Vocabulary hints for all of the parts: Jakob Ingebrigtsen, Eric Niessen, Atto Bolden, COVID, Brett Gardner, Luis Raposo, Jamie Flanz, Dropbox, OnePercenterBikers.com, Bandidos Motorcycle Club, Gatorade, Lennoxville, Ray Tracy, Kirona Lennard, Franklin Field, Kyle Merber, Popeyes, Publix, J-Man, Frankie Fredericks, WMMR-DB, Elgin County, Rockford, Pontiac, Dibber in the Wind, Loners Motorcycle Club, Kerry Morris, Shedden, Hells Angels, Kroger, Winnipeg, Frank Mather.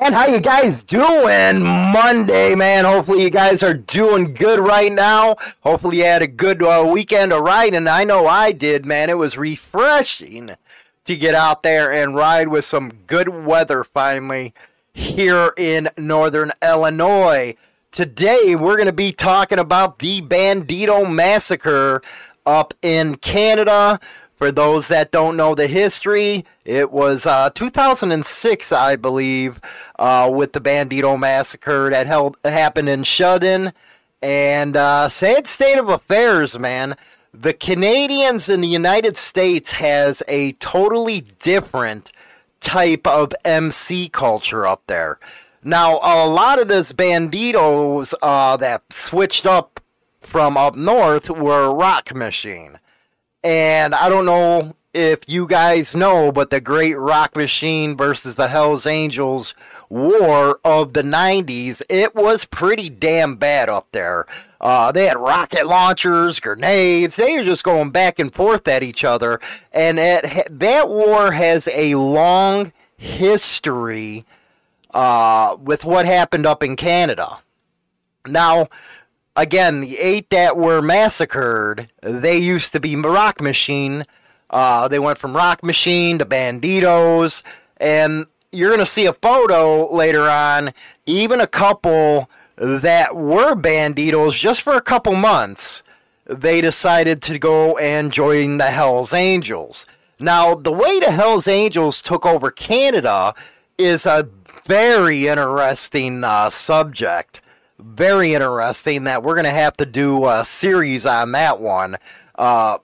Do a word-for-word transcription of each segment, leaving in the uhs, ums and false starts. Man, how you guys doing Monday, man? Hopefully you guys are doing good right now. Hopefully you had a good uh, weekend of riding. I know I did, man. It was refreshing to get out there and ride with some good weather finally here in Northern Illinois. Today, we're going to be talking about the Bandito Massacre up in Canada. For those that don't know the history, it was uh, two thousand six, I believe, uh, with the Bandito Massacre that held, happened in Shedden. And uh, sad state of affairs, man. The Canadians in the United States has a totally different type of M C culture up there. Now, a lot of those Banditos uh, that switched up from up north were Rock Machine. And I don't know if you guys know, but the great Rock Machine versus the Hells Angels war of the nineties, it was pretty damn bad up there. Uh, they had rocket launchers, grenades. They were just going back and forth at each other. And it, that war has a long history uh, with what happened up in Canada. Now, again, the eight that were massacred, they used to be Rock Machine. Uh, they went from Rock Machine to Banditos. And you're going to see a photo later on, even a couple that were Banditos just for a couple months, they decided to go and join the Hells Angels. Now, the way the Hells Angels took over Canada is a very interesting uh, subject. Very interesting that we're going to have to do a series on that one uh,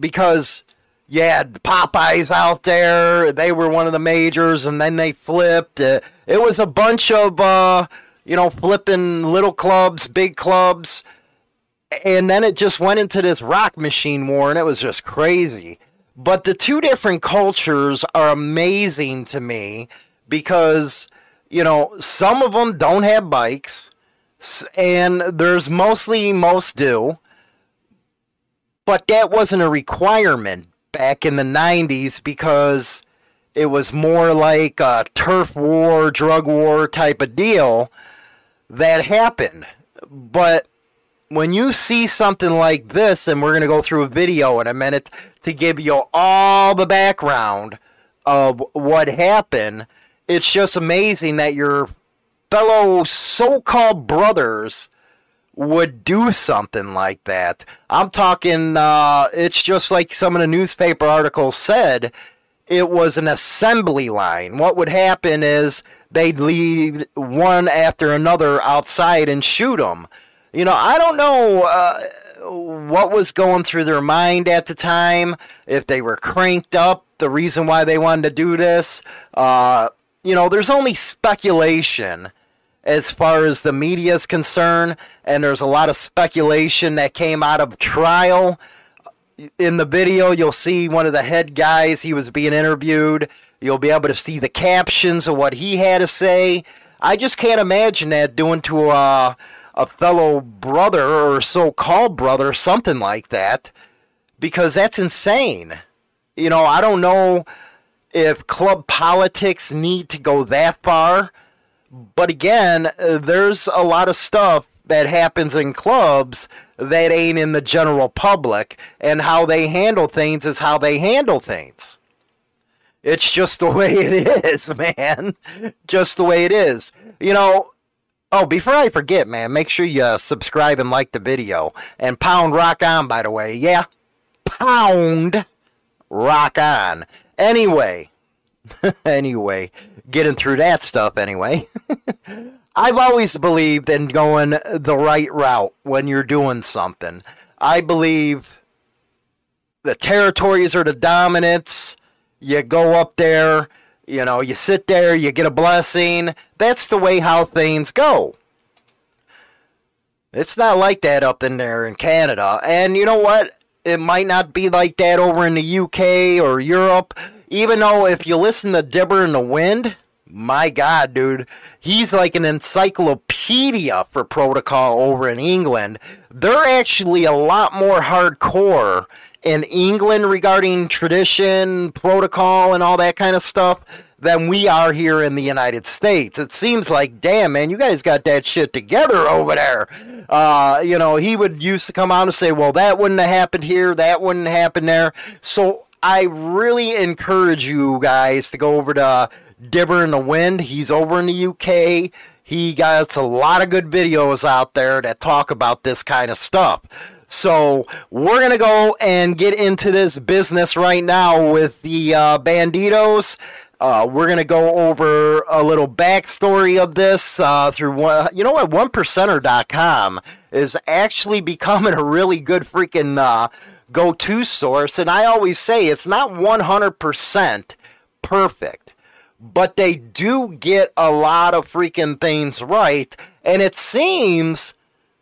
because you had Popeyes out there. They were one of the majors, and then they flipped. Uh, it was a bunch of, uh, you know, flipping little clubs, big clubs, and then it just went into this Rock Machine war, and it was just crazy. But the two different cultures are amazing to me because, you know, some of them don't have bikes. And there's mostly most do, but that wasn't a requirement back in the nineties because it was more like a turf war, drug war type of deal that happened. But when you see something like this, and we're going to go through a video in a minute to give you all the background of what happened, it's just amazing that you're fellow so-called brothers would do something like that. I'm talking, uh, it's just like some of the newspaper articles said, it was an assembly line. What would happen is they'd lead one after another outside and shoot them. You know, I don't know uh, what was going through their mind at the time, if they were cranked up, the reason why they wanted to do this. Uh, you know, there's only speculation as far as the media is concerned, and there's a lot of speculation that came out of trial. In the video, you'll see one of the head guys, he was being interviewed. You'll be able to see the captions of what he had to say. I just can't imagine that doing to a, a fellow brother or so-called brother, something like that, because that's insane. You know, I don't know if club politics need to go that far. But again, there's a lot of stuff that happens in clubs that ain't in the general public, and how they handle things is how they handle things. It's just the way it is, man. Just the way it is. You know, oh, before I forget, man, make sure you subscribe and like the video. And pound rock on, by the way. Yeah, pound rock on. Anyway, anyway, getting through that stuff anyway. I've always believed in going the right route when you're doing something. I believe the territories are the dominance. you go up there, you know, you sit there, you get a blessing. That's the way how things go. It's not like that up in there in Canada. And you know what? It might not be like that over in the U K or Europe. Even though if you listen to Dibber in the Wind, my God, dude, he's like an encyclopedia for protocol over in England. They're actually a lot more hardcore in England regarding tradition, protocol, and all that kind of stuff than we are here in the United States. It seems like, damn, man, you guys got that shit together over there. Uh, you know, he would used to come out and say, well, that wouldn't have happened here, that wouldn't happen there. So I really encourage you guys to go over to Dibber in the Wind. He's over in the U K. He got a lot of good videos out there that talk about this kind of stuff. So we're going to go and get into this business right now with the uh, Bandidos. Uh, we're going to go over a little backstory of this uh, through one. You know what? one percenter dot com is actually becoming a really good freaking uh, go-to source. And I always say it's not one hundred percent perfect, but they do get a lot of freaking things right. And it seems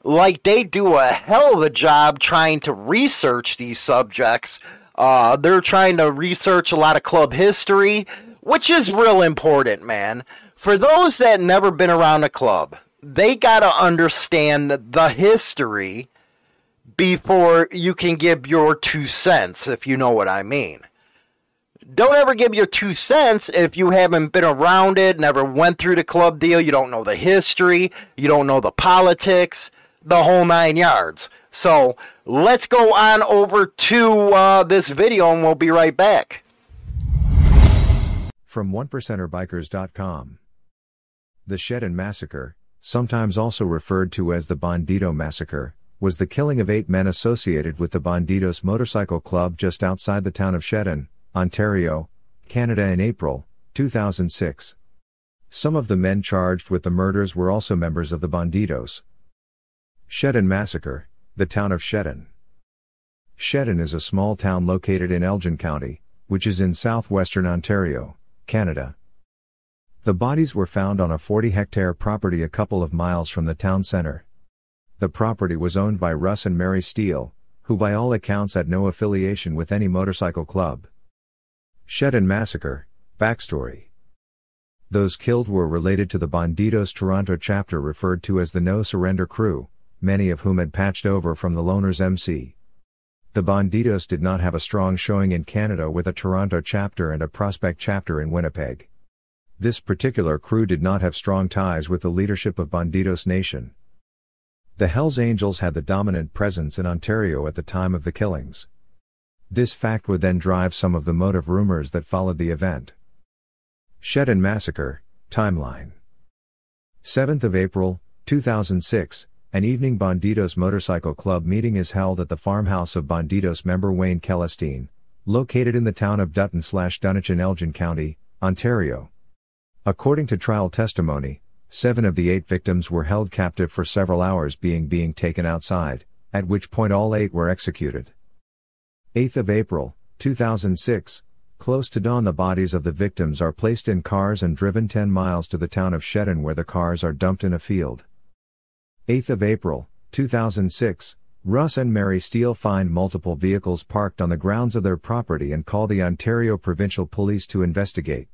like they do a hell of a job trying to research these subjects. Uh, they're trying to research a lot of club history, which is real important, man. For those that never been around a club, they got to understand the history before you can give your two cents, if you know what I mean. Don't ever give your two cents if you haven't been around it, never went through the club deal. You don't know the history. You don't know the politics, the whole nine yards. So let's go on over to uh, this video and we'll be right back. From one percenter bikers dot com. The Shedden Massacre, sometimes also referred to as the Bandido Massacre, was the killing of eight men associated with the Bandidos Motorcycle Club just outside the town of Shedden, Ontario, Canada in April two thousand six. Some of the men charged with the murders were also members of the Bandidos. Shedden Massacre, the town of Shedden. Shedden is a small town located in Elgin County, which is in southwestern Ontario, Canada. The bodies were found on a forty hectare property a couple of miles from the town center. The property was owned by Russ and Mary Steele, who by all accounts had no affiliation with any motorcycle club. Shedden Massacre, backstory. Those killed were related to the Bandidos Toronto chapter referred to as the No Surrender Crew, many of whom had patched over from the Loners M C. The Bandidos did not have a strong showing in Canada with a Toronto chapter and a Prospect chapter in Winnipeg. This particular crew did not have strong ties with the leadership of Bandidos Nation. The Hells Angels had the dominant presence in Ontario at the time of the killings. This fact would then drive some of the motive rumors that followed the event. Shedden Massacre, timeline. seventh of April two thousand six, an evening Bandidos Motorcycle Club meeting is held at the farmhouse of Bandidos member Wayne Kellestine, located in the town of Dutton-Dunich in Elgin County, Ontario. According to trial testimony, seven of the eight victims were held captive for several hours being being taken outside, at which point all eight were executed. eighth of April two thousand six, close to dawn the bodies of the victims are placed in cars and driven ten miles to the town of Shedden where the cars are dumped in a field. eighth of April two thousand six, Russ and Mary Steele find multiple vehicles parked on the grounds of their property and call the Ontario Provincial Police to investigate.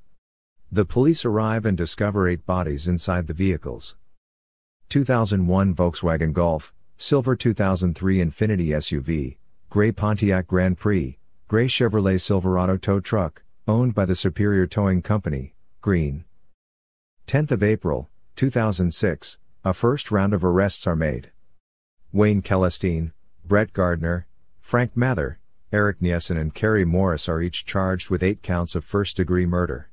The police arrive and discover eight bodies inside the vehicles. two thousand one Volkswagen Golf, silver two thousand three Infiniti S U V, Gray Pontiac Grand Prix, Gray Chevrolet Silverado tow truck, owned by the Superior Towing Company, green. tenth of April two thousand six, a first round of arrests are made. Wayne Kellestine, Brett Gardner, Frank Mather, Eric Niessen and Kerry Morris are each charged with eight counts of first-degree murder.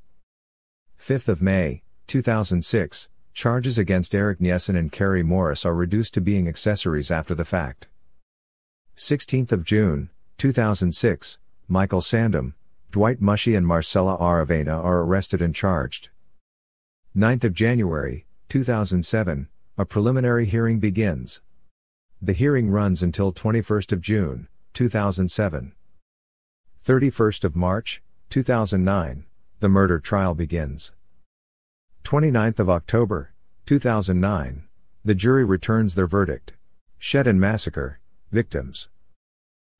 fifth of May two thousand six, charges against Eric Niessen and Kerry Morris are reduced to being accessories after the fact. sixteenth of June two thousand six, Michael Sandham, Dwight Mushy and Marcella Aravena are arrested and charged. ninth of January two thousand seven, a preliminary hearing begins. The hearing runs until twenty-first of June two thousand seven. thirty-first of March two thousand nine, the murder trial begins. twenty-ninth of October, two thousand nine, the jury returns their verdict. Shedden Massacre, victims.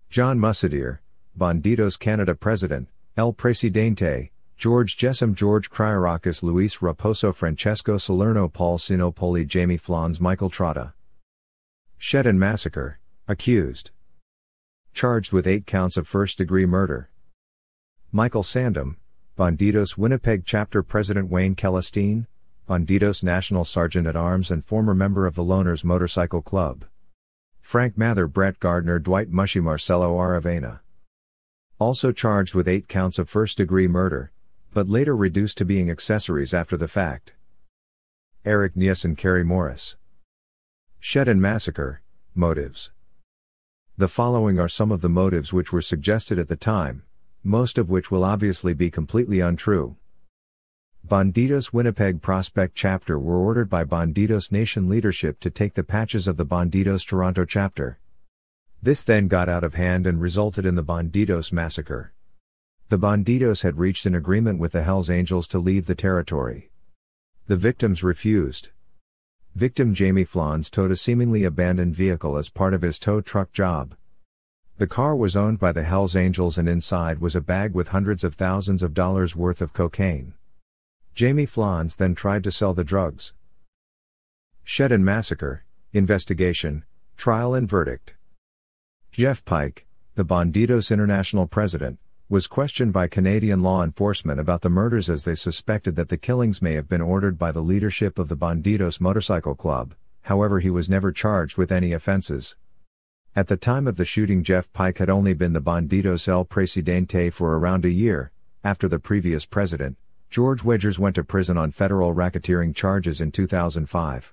John Musadier, Bandidos Canada President, El Presidente, George Jessam, George Cryorakis, Luis Raposo, Francesco Salerno, Paul Sinopoli, Jamie Flanz, Michael Trotta. Shedden Massacre, accused. Charged with eight counts of first-degree murder. Michael Sandham, Bandidos Winnipeg Chapter President. Wayne Kellestine, Bandidos National Sergeant-at-Arms and former member of the Loners Motorcycle Club. Frank Mather, Brett Gardner, Dwight Mushy, Marcella Aravena. Also charged with eight counts of first-degree murder, but later reduced to being accessories after the fact. Eric Niessen, Kerry Morris. Shedden Massacre, motives. The following are some of the motives which were suggested at the time, most of which will obviously be completely untrue. Bandidos Winnipeg Prospect Chapter were ordered by Bandidos Nation leadership to take the patches of the Bandidos Toronto Chapter. This then got out of hand and resulted in the Bandidos Massacre. The Bandidos had reached an agreement with the Hells Angels to leave the territory. The victims refused. Victim Jamie Flanz towed a seemingly abandoned vehicle as part of his tow truck job. The car was owned by the Hells Angels and inside was a bag with hundreds of thousands of dollars worth of cocaine. Jamie Flanz then tried to sell the drugs. Shedden Massacre, investigation, trial and verdict. Jeff Pike, the Bandidos International President, was questioned by Canadian law enforcement about the murders as they suspected that the killings may have been ordered by the leadership of the Bandidos Motorcycle Club. However, he was never charged with any offenses. At the time of the shooting, Jeff Pike had only been the Bandidos El Presidente for around a year, after the previous president, George Wegers, went to prison on federal racketeering charges in two thousand five.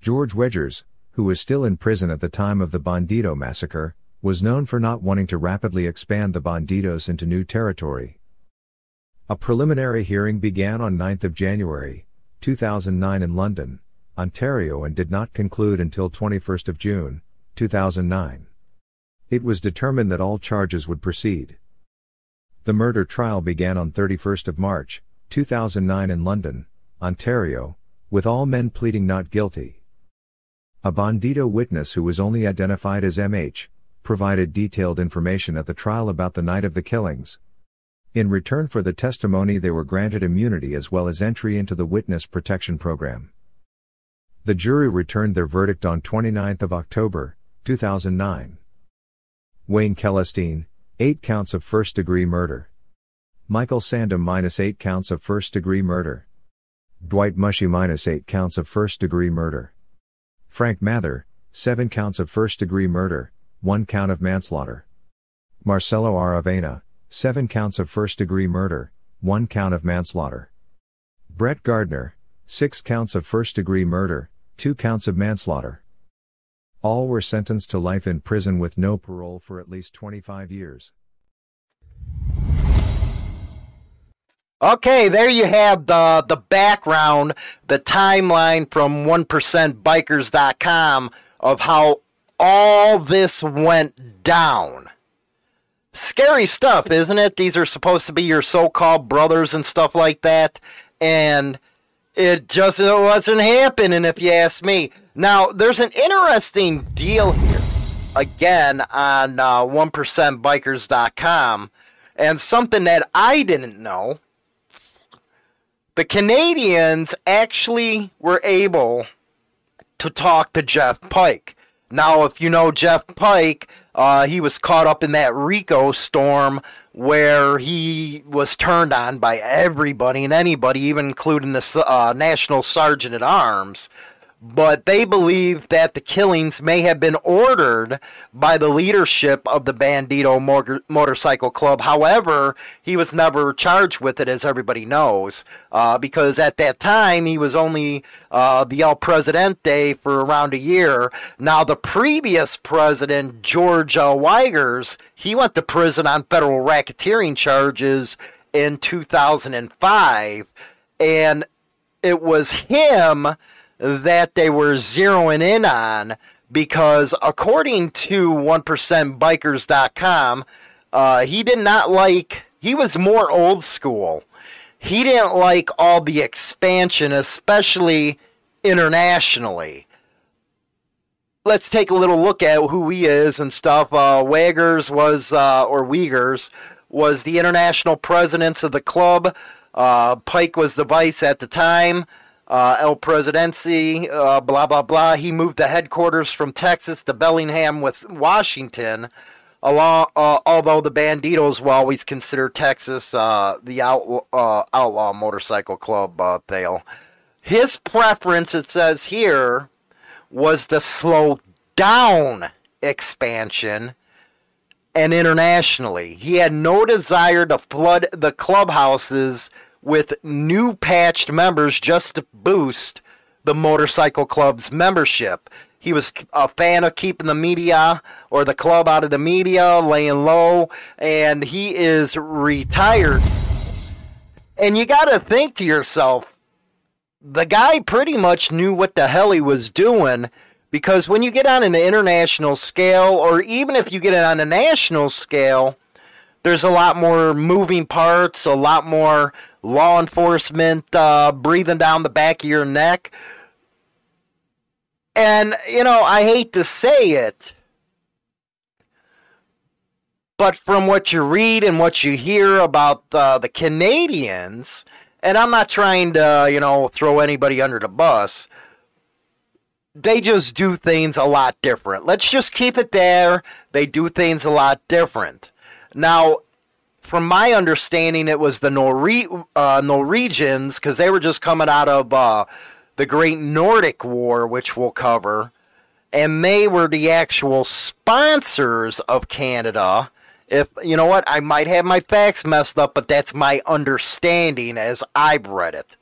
George Wegers, who was still in prison at the time of the Bandido Massacre, was known for not wanting to rapidly expand the Bandidos into new territory. A preliminary hearing began on ninth of January, two thousand nine in London, Ontario and did not conclude until twenty-first of June, two thousand nine. It was determined that all charges would proceed. The murder trial began on thirty-first of March, two thousand nine in London, Ontario, with all men pleading not guilty. A Bandido witness who was only identified as M H, provided detailed information at the trial about the night of the killings. In return for the testimony, they were granted immunity as well as entry into the Witness Protection Program. The jury returned their verdict on twenty-ninth of October, two thousand nine. Wayne Kellestine, eight counts of first-degree murder. Michael Sandham, minus eight counts of first-degree murder. Dwight Mushy, minus eight counts of first-degree murder. Frank Mather, seven counts of first-degree murder, one count of manslaughter. Marcella Aravena, seven counts of first-degree murder, one count of manslaughter. Brett Gardner, six counts of first-degree murder, two counts of manslaughter. All were sentenced to life in prison with no parole for at least twenty-five years. Okay, there you have the, the background, the timeline from one percent bikers dot com of how all this went down. Scary stuff, isn't it? These are supposed to be your so-called brothers and stuff like that, and it just it wasn't happening, if you ask me. Now, there's an interesting deal here, again, on uh, one percent bikers dot com, and something that I didn't know. The Canadians actually were able to talk to Jeff Pike. Now, if you know Jeff Pike, uh, he was caught up in that RICO storm where he was turned on by everybody and anybody, even including the uh, National Sergeant at Arms. But they believe that the killings may have been ordered by the leadership of the Bandido Motor- Motorcycle Club. However, he was never charged with it, as everybody knows, uh, because at that time he was only uh, the El Presidente for around a year. Now, the previous president, George uh, Wegers, he went to prison on federal racketeering charges in two thousand five, and it was him that they were zeroing in on, because according to one percent bikers dot com, uh, he did not like He was more old school. He didn't like all the expansion, especially internationally. Let's take a little look at who he is and stuff. Uh, Wegers was, uh, or Wegers, was the international president of the club. Uh, Pike was the vice at the time. Uh, El Presidency, uh, blah, blah, blah. He moved the headquarters from Texas to Bellingham with Washington. Along, uh, although the Bandidos will always consider Texas uh, the outlaw, uh, outlaw motorcycle club uh, thale. His preference, it says here, was the slow down expansion and internationally. He had no desire to flood the clubhouses with new patched members just to boost the motorcycle club's membership. He was a fan of keeping the media or the club out of the media, laying low, and he is retired. And you got to think to yourself, the guy pretty much knew what the hell he was doing, because when you get on an international scale, or even if you get it on a national scale, there's a lot more moving parts, a lot more law enforcement uh, breathing down the back of your neck. And, you know, I hate to say it, but from what you read and what you hear about uh, the Canadians, and I'm not trying to, you know, throw anybody under the bus, they just do things a lot different. Let's just keep it there. They do things a lot different. Now, from my understanding, it was the Nor- uh, Norwegians, because they were just coming out of... Uh, the Great Nordic War, which we'll cover, and they were the actual sponsors of Canada. If you know what, I might have my facts messed up, but that's my understanding as I've read it,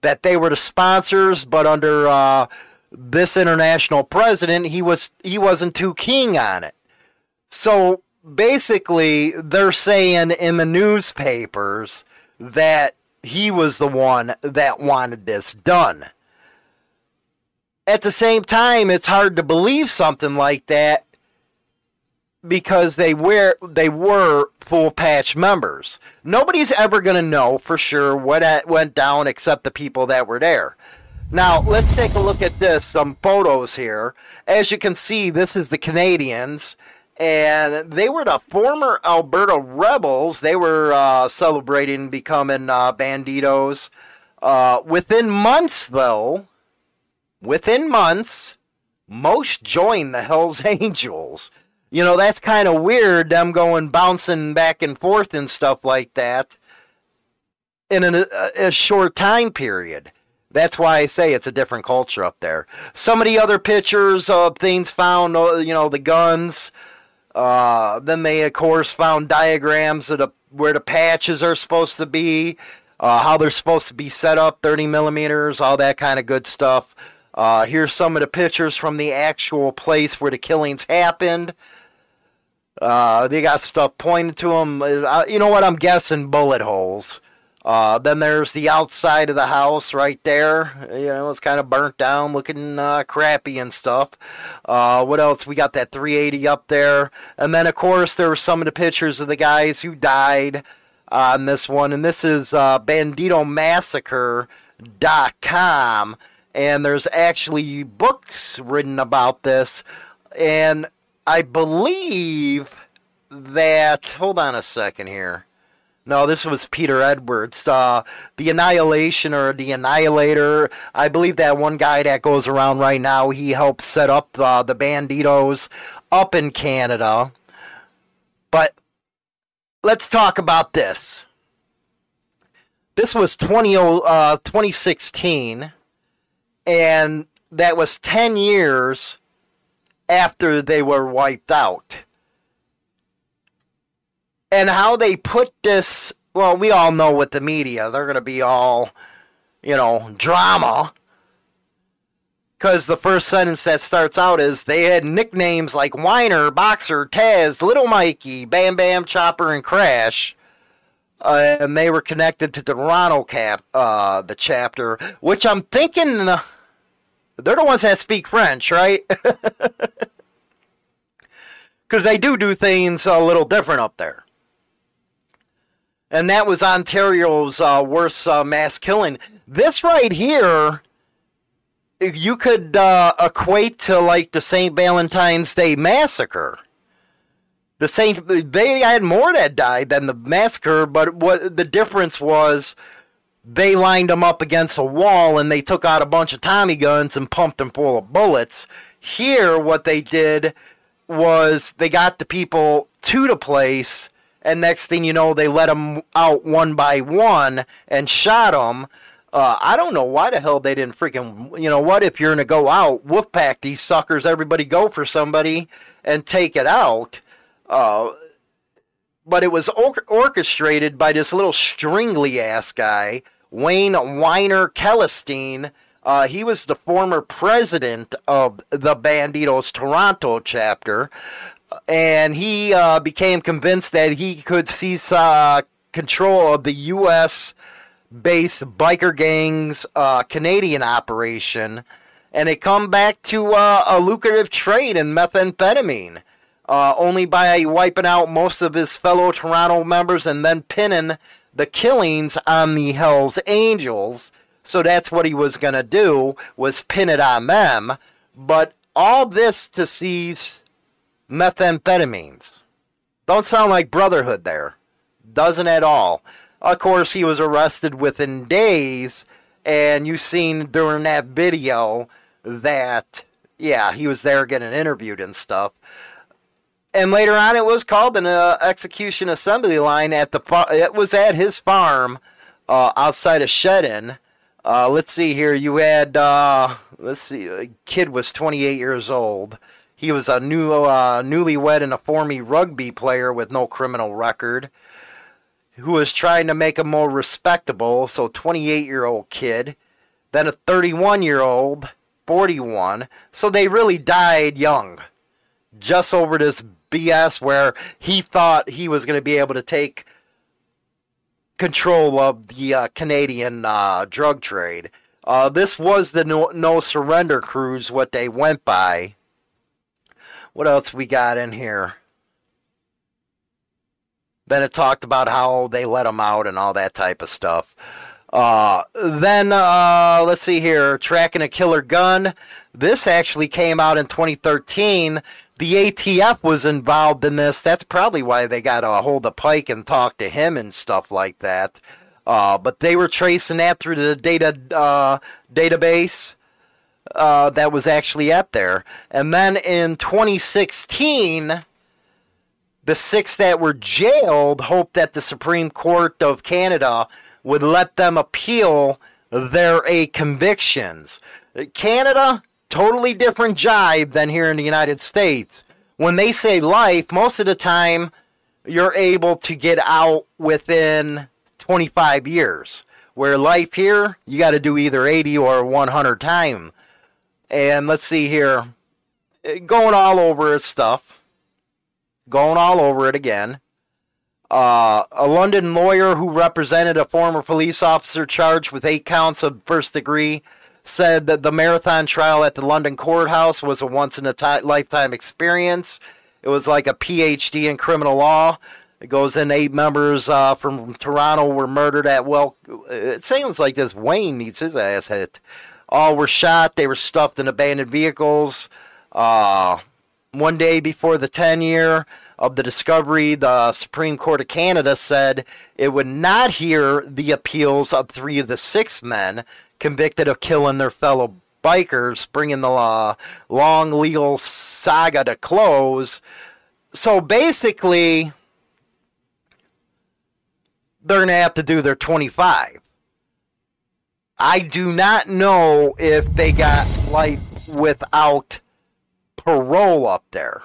that they were the sponsors. But under uh, this international president, he was he wasn't too keen on it. So basically, they're saying in the newspapers that he was the one that wanted this done. At the same time, it's hard to believe something like that because they were they were full patch members. Nobody's ever going to know for sure what went down except the people that were there. Now, let's take a look at this, some photos here. As you can see, this is the Canadians, and they were the former Alberta Rebels. They were uh, celebrating becoming uh, Bandidos. Uh, within months, though, within months, most joined the Hells Angels. You know, that's kind of weird, them going bouncing back and forth and stuff like that in an, a, a short time period. That's why I say it's a different culture up there. Some of the other pictures of things found, you know, the guns. Uh, then they, of course, found diagrams of the, where the patches are supposed to be, uh, how they're supposed to be set up, thirty millimeters, all that kind of good stuff. Uh, here's some of the pictures from the actual place where the killings happened. Uh, they got stuff pointed to them. Uh, you know what? I'm guessing bullet holes. Uh, then there's the outside of the house right there. You know, it's kind of burnt down, looking uh, crappy and stuff. Uh, what else? We got that three eighty up there. And then, of course, there were some of the pictures of the guys who died on this one. And this is uh, Bandito Massacre dot com. And there's actually books written about this. And I believe that... Hold on a second here. No, this was Peter Edwards, uh, the Annihilation or the Annihilator. I believe that one guy that goes around right now, he helped set up uh, the Bandidos up in Canada. But let's talk about this. This was twenty, uh, twenty sixteen, and that was ten years after they were wiped out. And how they put this, well, we all know with the media, they're going to be all, you know, drama. Because the first sentence that starts out is, they had nicknames like Whiner, Boxer, Taz, Little Mikey, Bam Bam, Chopper, and Crash. Uh, and they were connected to the Toronto cap, uh, the chapter, which I'm thinking, uh, they're the ones that speak French, right? Because they do do things a little different up there. and that was Ontario's uh, worst uh, mass killing. This right here, if you could uh, equate to like the Saint Valentine's Day massacre. The Saint they had more that died than the massacre, but what the difference was, they lined them up against a wall and they took out a bunch of Tommy guns and pumped them full of bullets. Here, what they did was they got the people to the place, and next thing you know, they let them out one by one and shot them. Uh, I don't know why the hell they didn't freaking, you know what, if you're going to go out, wolf pack these suckers, everybody go for somebody and take it out. Uh, but it was or- orchestrated by this little stringly-ass guy, Wayne Weiner Kellestine. Uh, he was the former president of the Bandidos Toronto chapter, and he uh, became convinced that he could seize uh, control of the U S based biker gangs, uh, Canadian operation, and they come back to uh, a lucrative trade in methamphetamine, uh, only by wiping out most of his fellow Toronto members and then pinning the killings on the Hells Angels. So that's what he was going to do, was pin it on them. But all this to seize methamphetamines. Don't sound like brotherhood there. Doesn't at all. Of course, he was arrested within days, and you've seen during that video that, yeah, he was there getting interviewed and stuff. And later on, it was called an uh, execution assembly line at the far- it was at his farm uh, outside of Shedden. Uh, let's see here. You had uh, let's see. The kid was twenty-eight years old. He was a new uh, newlywed and a former rugby player with no criminal record, who was trying to make him more respectable, so twenty-eight-year-old kid, then a thirty-one-year-old, forty-one, so they really died young, just over this B S where he thought he was going to be able to take control of the uh, Canadian uh, drug trade. Uh, this was the no, no surrender cruise, what they went by. What else we got in here? Then it talked about how they let them out and all that type of stuff. Uh, then, uh, let's see here, tracking a killer gun. This actually came out in twenty thirteen. The A T F was involved in this. That's probably why they got a hold of Pike and talked to him and stuff like that. Uh, but they were tracing that through the data uh, database uh, that was actually at there. And then in twenty sixteen... the six that were jailed hoped that the Supreme Court of Canada would let them appeal their eight convictions. Canada, totally different jibe than here in the United States. When they say life, most of the time you're able to get out within twenty-five years. Where life here, you got to do either eighty or one hundred time. And let's see here. Going all over stuff. Going all over it again. Uh, a London lawyer who represented a former police officer charged with eight counts of first degree said that the marathon trial at the London courthouse was a once-in-a-lifetime experience. It was like a P H D in criminal law. It goes in eight members uh, from Toronto were murdered at, well, it sounds like this Wayne needs his ass hit. All were shot. They were stuffed in abandoned vehicles. Uh... One day before the ten year of the discovery, the Supreme Court of Canada said it would not hear the appeals of three of the six men convicted of killing their fellow bikers, bringing the uh, long legal saga to close. So basically, they're going to have to do their twenty-five. I do not know if they got life without parole up there.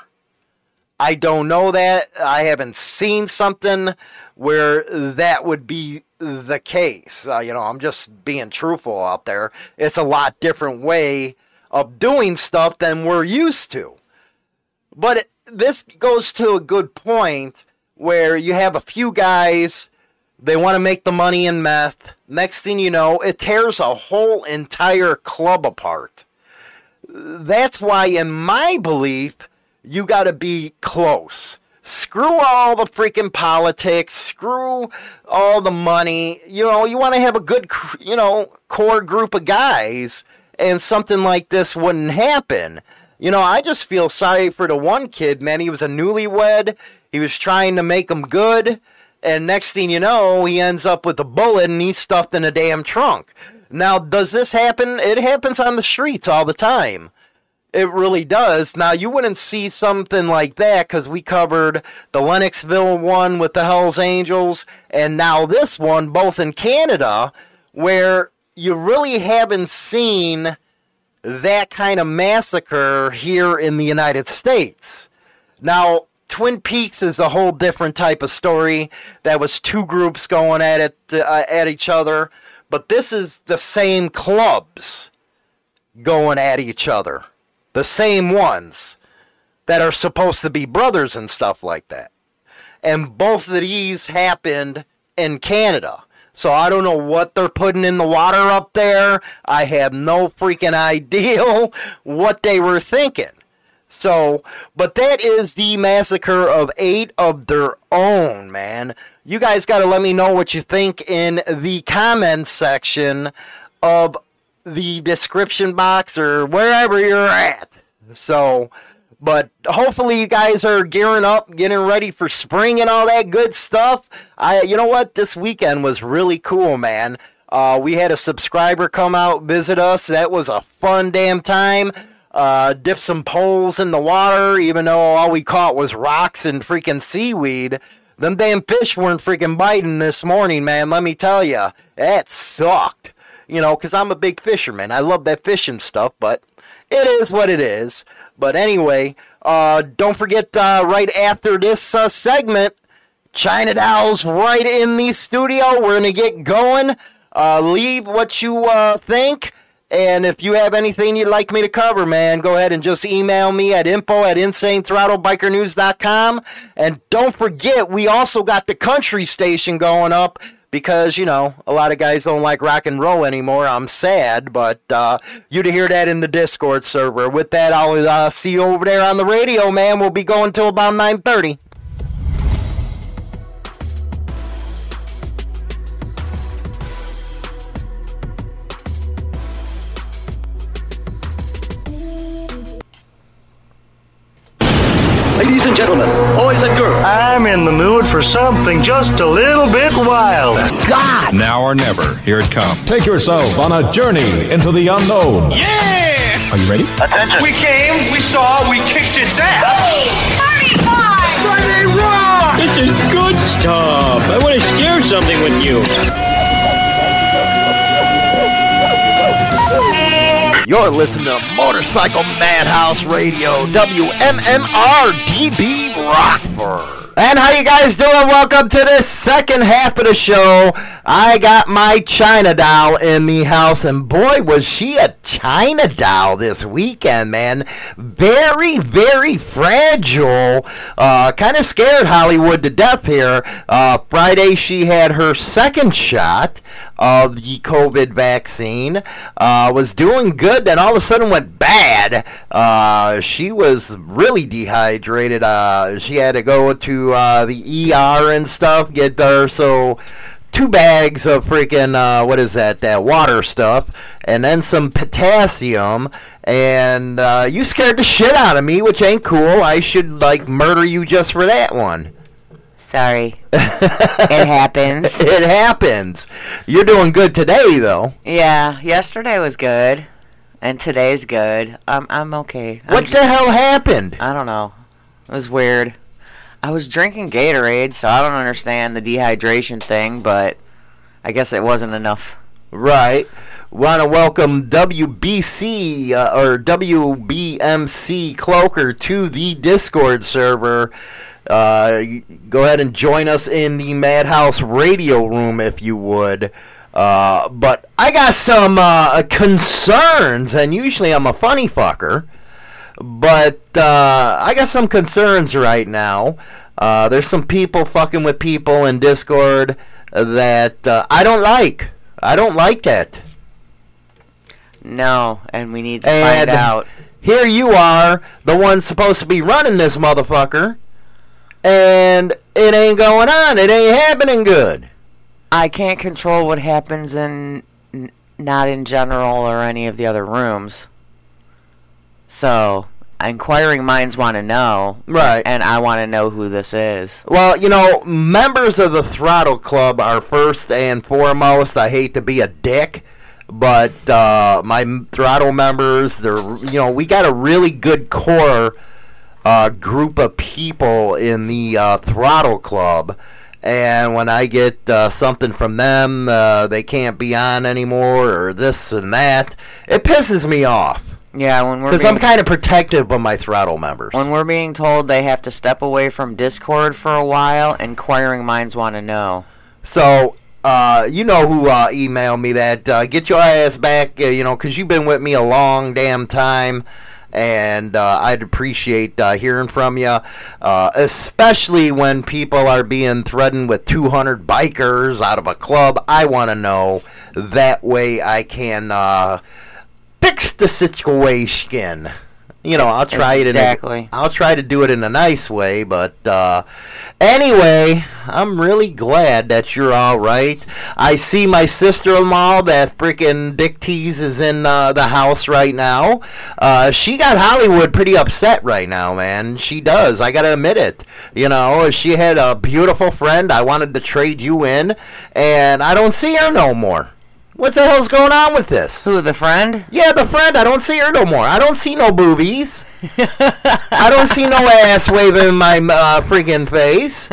I don't know that. I haven't seen something where that would be the case. Uh, you know, I'm just being truthful out there. It's a lot different way of doing stuff than we're used to. But it, this goes to a good point where you have a few guys, they want to make the money in meth. Next thing you know, it tears a whole entire club apart. That's why, in my belief, you got to be close. Screw all the freaking politics. Screw all the money. You know, you want to have a good, you know, core group of guys, and something like this wouldn't happen. You know, I just feel sorry for the one kid, man. He was a newlywed. He was trying to make him good. And next thing you know, he ends up with a bullet and he's stuffed in a damn trunk. Now, does this happen? It happens on the streets all the time. It really does. Now, you wouldn't see something like that because we covered the Lennoxville one with the Hells Angels and now this one, both in Canada, where you really haven't seen that kind of massacre here in the United States. Now, Twin Peaks is a whole different type of story. That was two groups going at it uh, at each other. But this is the same clubs going at each other. The same ones that are supposed to be brothers and stuff like that. And both of these happened in Canada. So I don't know what they're putting in the water up there. I have no freaking idea what they were thinking. So, but that is the massacre of eight of their own, man. You guys got to let me know what you think in the comments section of the description box or wherever you're at. So, but hopefully you guys are gearing up, getting ready for spring and all that good stuff. I, you know what? This weekend was really cool, man. Uh, we had a subscriber come out, visit us. That was a fun damn time. Uh, dip some poles in the water, even though all we caught was rocks and freaking seaweed. Them damn fish weren't freaking biting this morning, man. Let me tell you, that sucked. You know, because I'm a big fisherman. I love that fishing stuff, but it is what it is. But anyway, uh, don't forget, uh, right after this uh, segment, China Doll's right in the studio. We're going to get going. Uh, leave what you uh, think. And if you have anything you'd like me to cover, man, go ahead and just email me at info at insane throttle biker news dot com. And don't forget, we also got the country station going up. Because, you know, a lot of guys don't like rock and roll anymore. I'm sad, but uh, you'd hear that in the Discord server. With that, I'll uh, see you over there on the radio, man. We'll be going till about nine thirty. Ladies and gentlemen, boys and girls. I'm in the mood for something just a little bit wild. God! Now or never, here it comes. Take yourself on a journey into the unknown. Yeah! Are you ready? Attention. We came, we saw, we kicked its ass. Hey! thirty-five! twenty-one! This is good stuff. I want to share something with you. You're listening to Motorcycle Madhouse Radio, W M M R D B Rockford. And how you guys doing? Welcome to this second half of the show. I got my China Doll in the house, and boy, was she a China Doll this weekend, man. Very, very fragile. Uh, kind of scared Hollywood to death here. Uh, Friday, she had her second shot of the COVID vaccine, uh, was doing good, then all of a sudden went bad. Uh, she was really dehydrated. Uh, she had to go to uh, the E R and stuff, get there, so two bags of freaking, uh, what is that, that water stuff, and then some potassium, and uh, you scared the shit out of me, which ain't cool. I should, like, murder you just for that one. Sorry. It happens. It happens. You're doing good today, though. Yeah. Yesterday was good, and today's good. I'm I'm okay. What I'm, the hell happened? I don't know. It was weird. I was drinking Gatorade, so I don't understand the dehydration thing, but I guess it wasn't enough. Right. Want to welcome W B C uh, or W B M C Cloaker to the Discord server. Uh, go ahead and join us in the Madhouse Radio Room if you would. Uh, but I got some uh, concerns, and usually I'm a funny fucker, but uh, I got some concerns right now. Uh, there's some people fucking with people in Discord that uh, I don't like. I don't like that. No, and we need to and find out. Here you are, the one supposed to be running this motherfucker. and it ain't going on. It ain't happening good. I can't control what happens in, n- not in general or any of the other rooms. So, inquiring minds want to know. Right. And I want to know who this is. Well, you know, members of the Throttle Club are first and foremost. I hate to be a dick, but uh, my Throttle members, they're, you know, we got a really good core uh, group of people in the uh, Throttle Club. And when I get uh, something from them, uh, they can't be on anymore or this and that, it pisses me off. Yeah, when we're because I'm kind of protective of my Throttle members. When we're being told they have to step away from Discord for a while, inquiring minds want to know. So, uh, you know who uh, emailed me that, uh, get your ass back, uh, you know, because you've been with me a long damn time. And uh, I'd appreciate uh, hearing from you, uh, especially when people are being threatened with two hundred bikers out of a club. I want to know. That way I can uh, fix the situation. You know, I'll try exactly. it. In a, I'll try to do it in a nice way. But uh, anyway, I'm really glad that you're all right. I see my sister-in-law, that freaking Dick Tease, is in uh, the house right now. Uh, she got Hollywood pretty upset right now, man. She does. I got to admit it. You know, she had a beautiful friend. I wanted to trade you in, and I don't see her no more. What the hell's going on with this? Who, the friend? Yeah, the friend. I don't see her no more. I don't see no boobies. I don't see no ass waving in my uh, freaking face.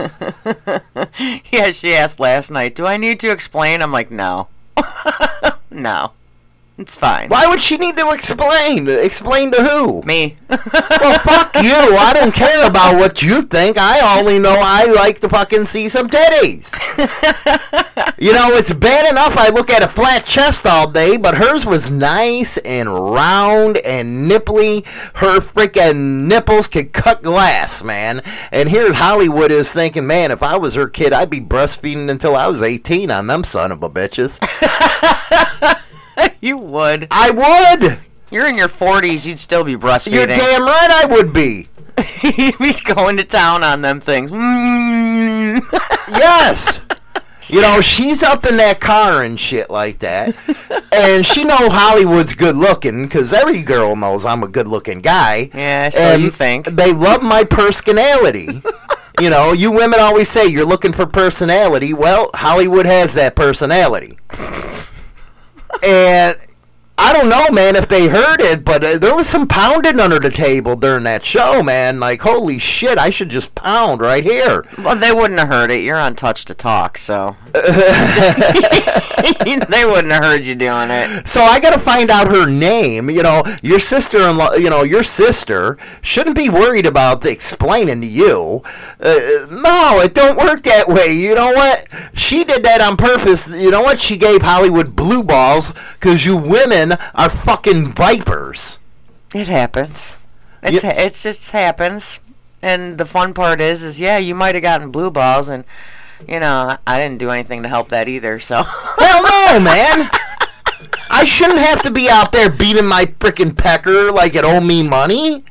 Yeah, she asked last night, do I need to explain? I'm like, no. No. It's fine. Why would she need to explain? Explain to who? Me. Well, fuck you. I don't care about what you think. I only know I like to fucking see some titties. You know, it's bad enough I look at a flat chest all day, but hers was nice and round and nipply. Her freaking nipples could cut glass, man. And here at Hollywood is thinking, man, if I was her kid, I'd be breastfeeding until I was eighteen on them son of a bitches. You would. I would. You're in your forties. You'd still be breastfeeding. You're damn right I would be. You'd be going to town on them things. Mm. Yes. You know, she's up in that car and shit like that. And she know Hollywood's good looking because every girl knows I'm a good looking guy. Yeah, so and you think. They love my personality. You know, you women always say you're looking for personality. Well, Hollywood has that personality. And I don't know, man, if they heard it, but uh, there was some pounding under the table during that show, man. Like, holy shit, I should just pound right here. Well, they wouldn't have heard it. You're on Touch to Talk, so. They wouldn't have heard you doing it. So I got to find out her name. You know, your sister-in-law, you know, your sister shouldn't be worried about explaining to you. Uh, no, it don't work that way. You know what? She did that on purpose. You know what? She gave Hollywood blue balls because you women are fucking vipers. It happens. It's yeah. ha- it just happens. And the fun part is, is yeah, you might have gotten blue balls, and you know, I didn't do anything to help that either. So hell no, man. I shouldn't have to be out there beating my frickin' pecker like it owe me money.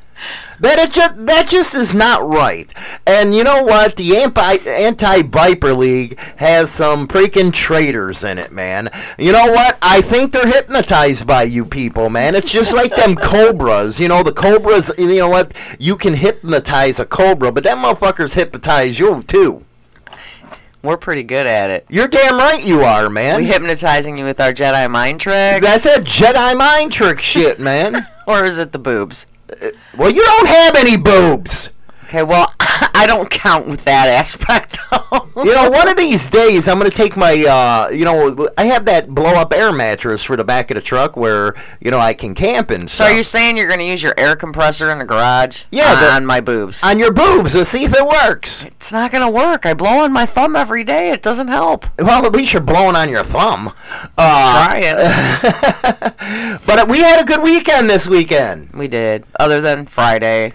That it just that just is not right. And you know what? The anti-Viper League has some freaking traitors in it, man. You know what? I think they're hypnotized by you people, man. It's just like them cobras. You know, the cobras, you know what? You can hypnotize a cobra, but them motherfuckers hypnotize you, too. We're pretty good at it. You're damn right you are, man. We hypnotizing you with our Jedi mind tricks. That's that Jedi mind trick shit, man. Or is it the boobs? Well, you don't have any boobs. Okay, well, I don't count with that aspect, though. You know, one of these days, I'm going to take my, uh, you know, I have that blow-up air mattress for the back of the truck where, you know, I can camp and stuff. So you're saying you're going to use your air compressor in the garage yeah, the, on my boobs? On your boobs to see if it works. It's not going to work. I blow on my thumb every day. It doesn't help. Well, at least you're blowing on your thumb. Uh, Try it. But we had a good weekend this weekend. We did, other than Friday.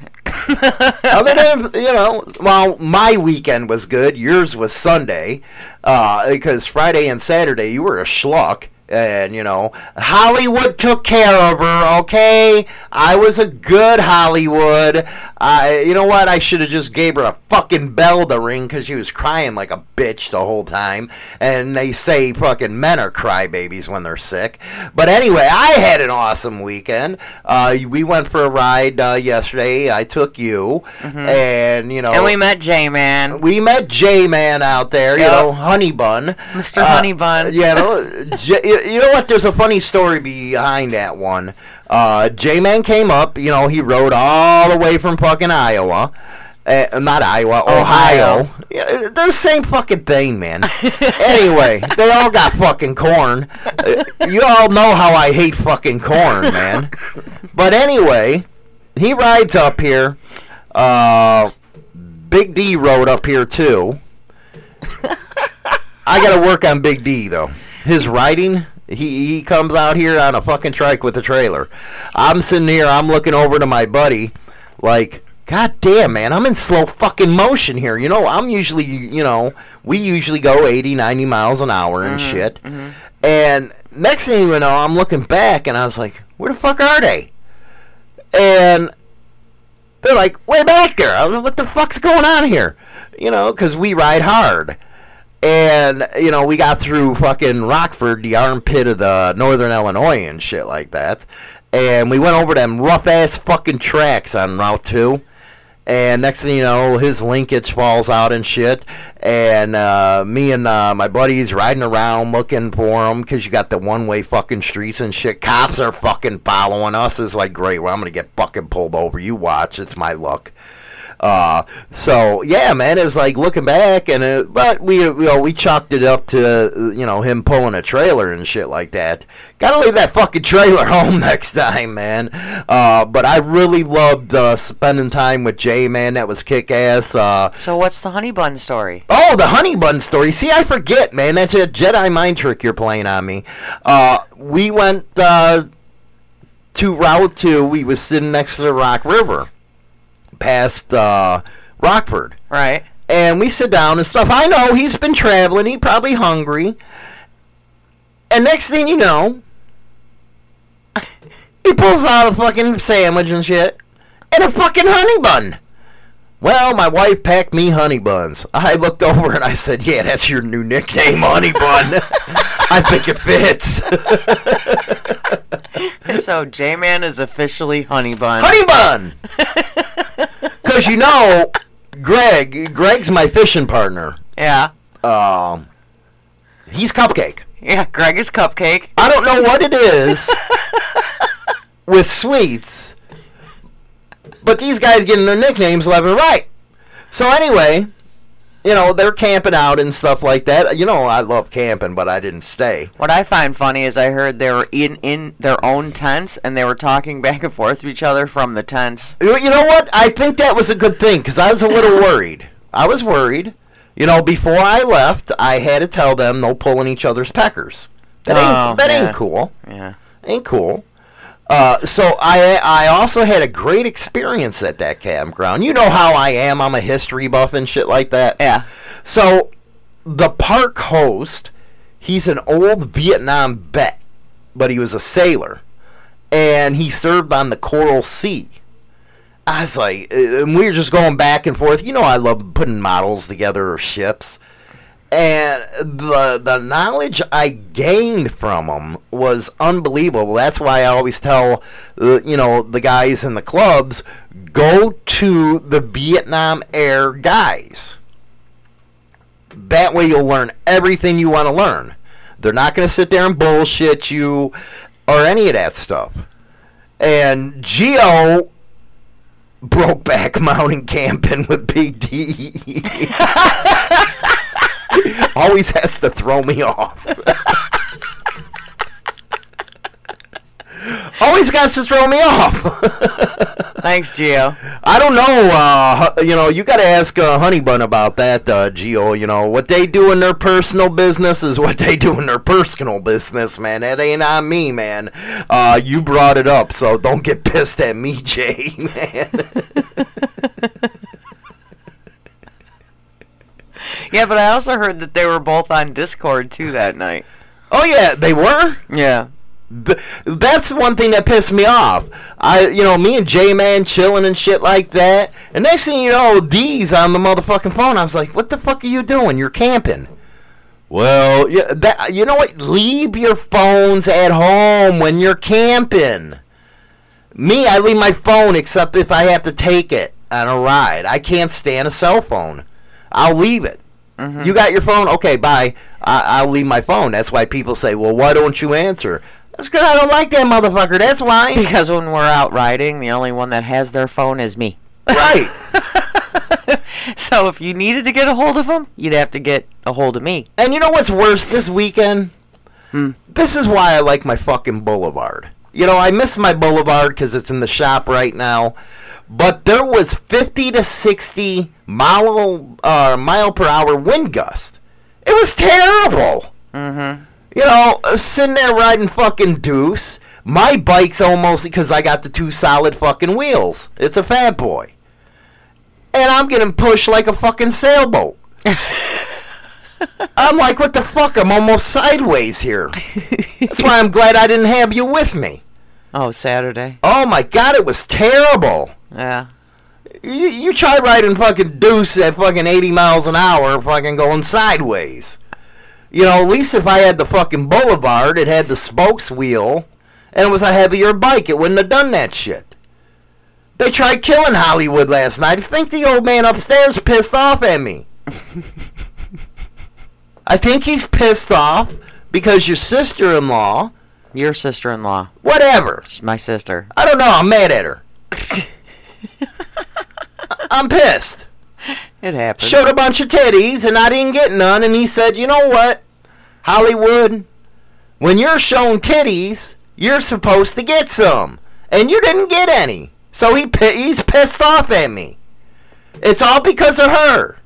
Other than, you know, well, my weekend was good. Yours was Sunday, uh, because Friday and Saturday you were a schluck, And, you know, Hollywood took care of her, okay? I was a good Hollywood. I, you know what? I should have just gave her a fucking bell to ring because she was crying like a bitch the whole time. And they say fucking men are crybabies when they're sick. But anyway, I had an awesome weekend. Uh, we went for a ride uh, yesterday. I took you. Mm-hmm. And, you know. And we met J-Man. We met J-Man out there, yep. You know, Honey Bun. Mister Uh, Honey Bun. Yeah, you know, J- You know what? There's a funny story behind that one. Uh, J-Man came up. You know, he rode all the way from fucking Iowa. Uh, not Iowa, Ohio. Ohio. Yeah, they're the same fucking thing, man. Anyway, they all got fucking corn. Uh, you all know how I hate fucking corn, man. But anyway, he rides up here. Uh, Big D rode up here, too. I got to work on Big D, though. His riding, he, he comes out here on a fucking trike with a trailer. I'm sitting here, I'm looking over to my buddy, like, God damn, man, I'm in slow fucking motion here. You know, I'm usually, you know, we usually go eighty, ninety miles an hour and mm-hmm. shit. Mm-hmm. And next thing you know, I'm looking back, and I was like, where the fuck are they? And they're like, way back there. I was like, what the fuck's going on here? You know, because we ride hard. And, you know, we got through fucking Rockford, the armpit of the northern Illinois and shit like that. And we went over them rough-ass fucking tracks on Route two. And next thing you know, his linkage falls out and shit. And uh, me and uh, my buddies riding around looking for him because you got the one-way fucking streets and shit. Cops are fucking following us. It's like, great, well, I'm going to get fucking pulled over. You watch. It's my luck. Uh, so yeah, man, it was like looking back, and it, but we you know we chalked it up to you know him pulling a trailer and shit like that. Gotta leave that fucking trailer home next time, man. Uh, but I really loved uh, spending time with Jay, man. That was kick ass. Uh, so what's the honey bun story? Oh, the honey bun story. See, I forget, man. That's a Jedi mind trick you're playing on me. Uh, we went uh, to Route Two. We was sitting next to the Rock River. Past uh, Rockford. Right. And we sit down and stuff. I know he's been traveling. He's probably hungry. And next thing you know, he pulls out a fucking sandwich and shit. And a fucking honey bun. Well, my wife packed me honey buns. I looked over and I said, yeah, that's your new nickname, honey bun. I think it fits. So J-Man is officially honey bun. Honey bun! Because, you know, Greg, Greg's my fishing partner. Yeah. Um, he's Cupcake. Yeah, Greg is Cupcake. I don't know what it is with sweets, but these guys getting their nicknames left and right. So anyway, you know, they're camping out and stuff like that. You know, I love camping, but I didn't stay. What I find funny is I heard they were in, in their own tents, and they were talking back and forth to each other from the tents. You know what? I think that was a good thing, because I was a little worried. I was worried. You know, before I left, I had to tell them no pulling each other's peckers. That ain't, oh, that yeah. ain't cool. Yeah. Ain't cool. Uh, so I I also had a great experience at that campground. You know how I am. I'm a history buff and shit like that. Yeah. So the park host, he's an old Vietnam vet, but he was a sailor. And he served on the Coral Sea. I was like, and we were just going back and forth. You know I love putting models together of ships. And the the knowledge I gained from him was unbelievable. That's why I always tell, uh, you know, the guys in the clubs, go to the Vietnam Air guys. That way you'll learn everything you want to learn. They're not going to sit there and bullshit you or any of that stuff. And Gio broke back mountain camping with Big D. Always has to throw me off. Always has to throw me off. Thanks, Gio. I don't know. Uh, you know, you got to ask uh, Honey Bun about that, uh, Gio. You know, what they do in their personal business is what they do in their personal business, man. That ain't on me, man. Uh, you brought it up, so don't get pissed at me, Jay, man. Yeah, but I also heard that they were both on Discord, too, that night. Oh yeah, they were. Yeah. That's one thing that pissed me off. I, you know, me and J-Man chilling and shit like that, and next thing you know, D's on the motherfucking phone. I was like, "What the fuck are you doing? You're camping." Well, yeah, that, you know what? Leave your phones at home when you're camping. Me, I leave my phone except if I have to take it on a ride. I can't stand a cell phone. I'll leave it. Mm-hmm. You got your phone? Okay, bye. I, I'll leave my phone. That's why people say, "Well, why don't you answer?" That's because I don't like that motherfucker. That's why. Because when we're out riding, the only one that has their phone is me. Right. So if you needed to get a hold of him, you'd have to get a hold of me. And you know what's worse this weekend? Hmm. This is why I like my fucking Boulevard. You know, I miss my Boulevard because it's in the shop right now. But there was fifty to sixty mile, uh, mile per hour wind gust. It was terrible. Mm-hmm. You know, sitting there riding fucking deuce. My bike's almost, because I got the two solid fucking wheels. It's a Fat Boy. And I'm getting pushed like a fucking sailboat. I'm like, what the fuck? I'm almost sideways here. That's why I'm glad I didn't have you with me. Oh, Saturday. Oh, my God, it was terrible. Yeah. You, you try riding fucking deuce at fucking eighty miles an hour, fucking going sideways. You know, at least if I had the fucking Boulevard, it had the spokes wheel, and it was a heavier bike. It wouldn't have done that shit. They tried killing Hollywood last night. I think the old man upstairs pissed off at me. I think he's pissed off because your sister-in-law... Your sister-in-law. Whatever. She's my sister. I don't know. I'm mad at her. I'm pissed. It happened. Showed a bunch of titties, and I didn't get none. And he said, you know what, Hollywood, when you're shown titties, you're supposed to get some. And you didn't get any. So he he's pissed off at me. It's all because of her.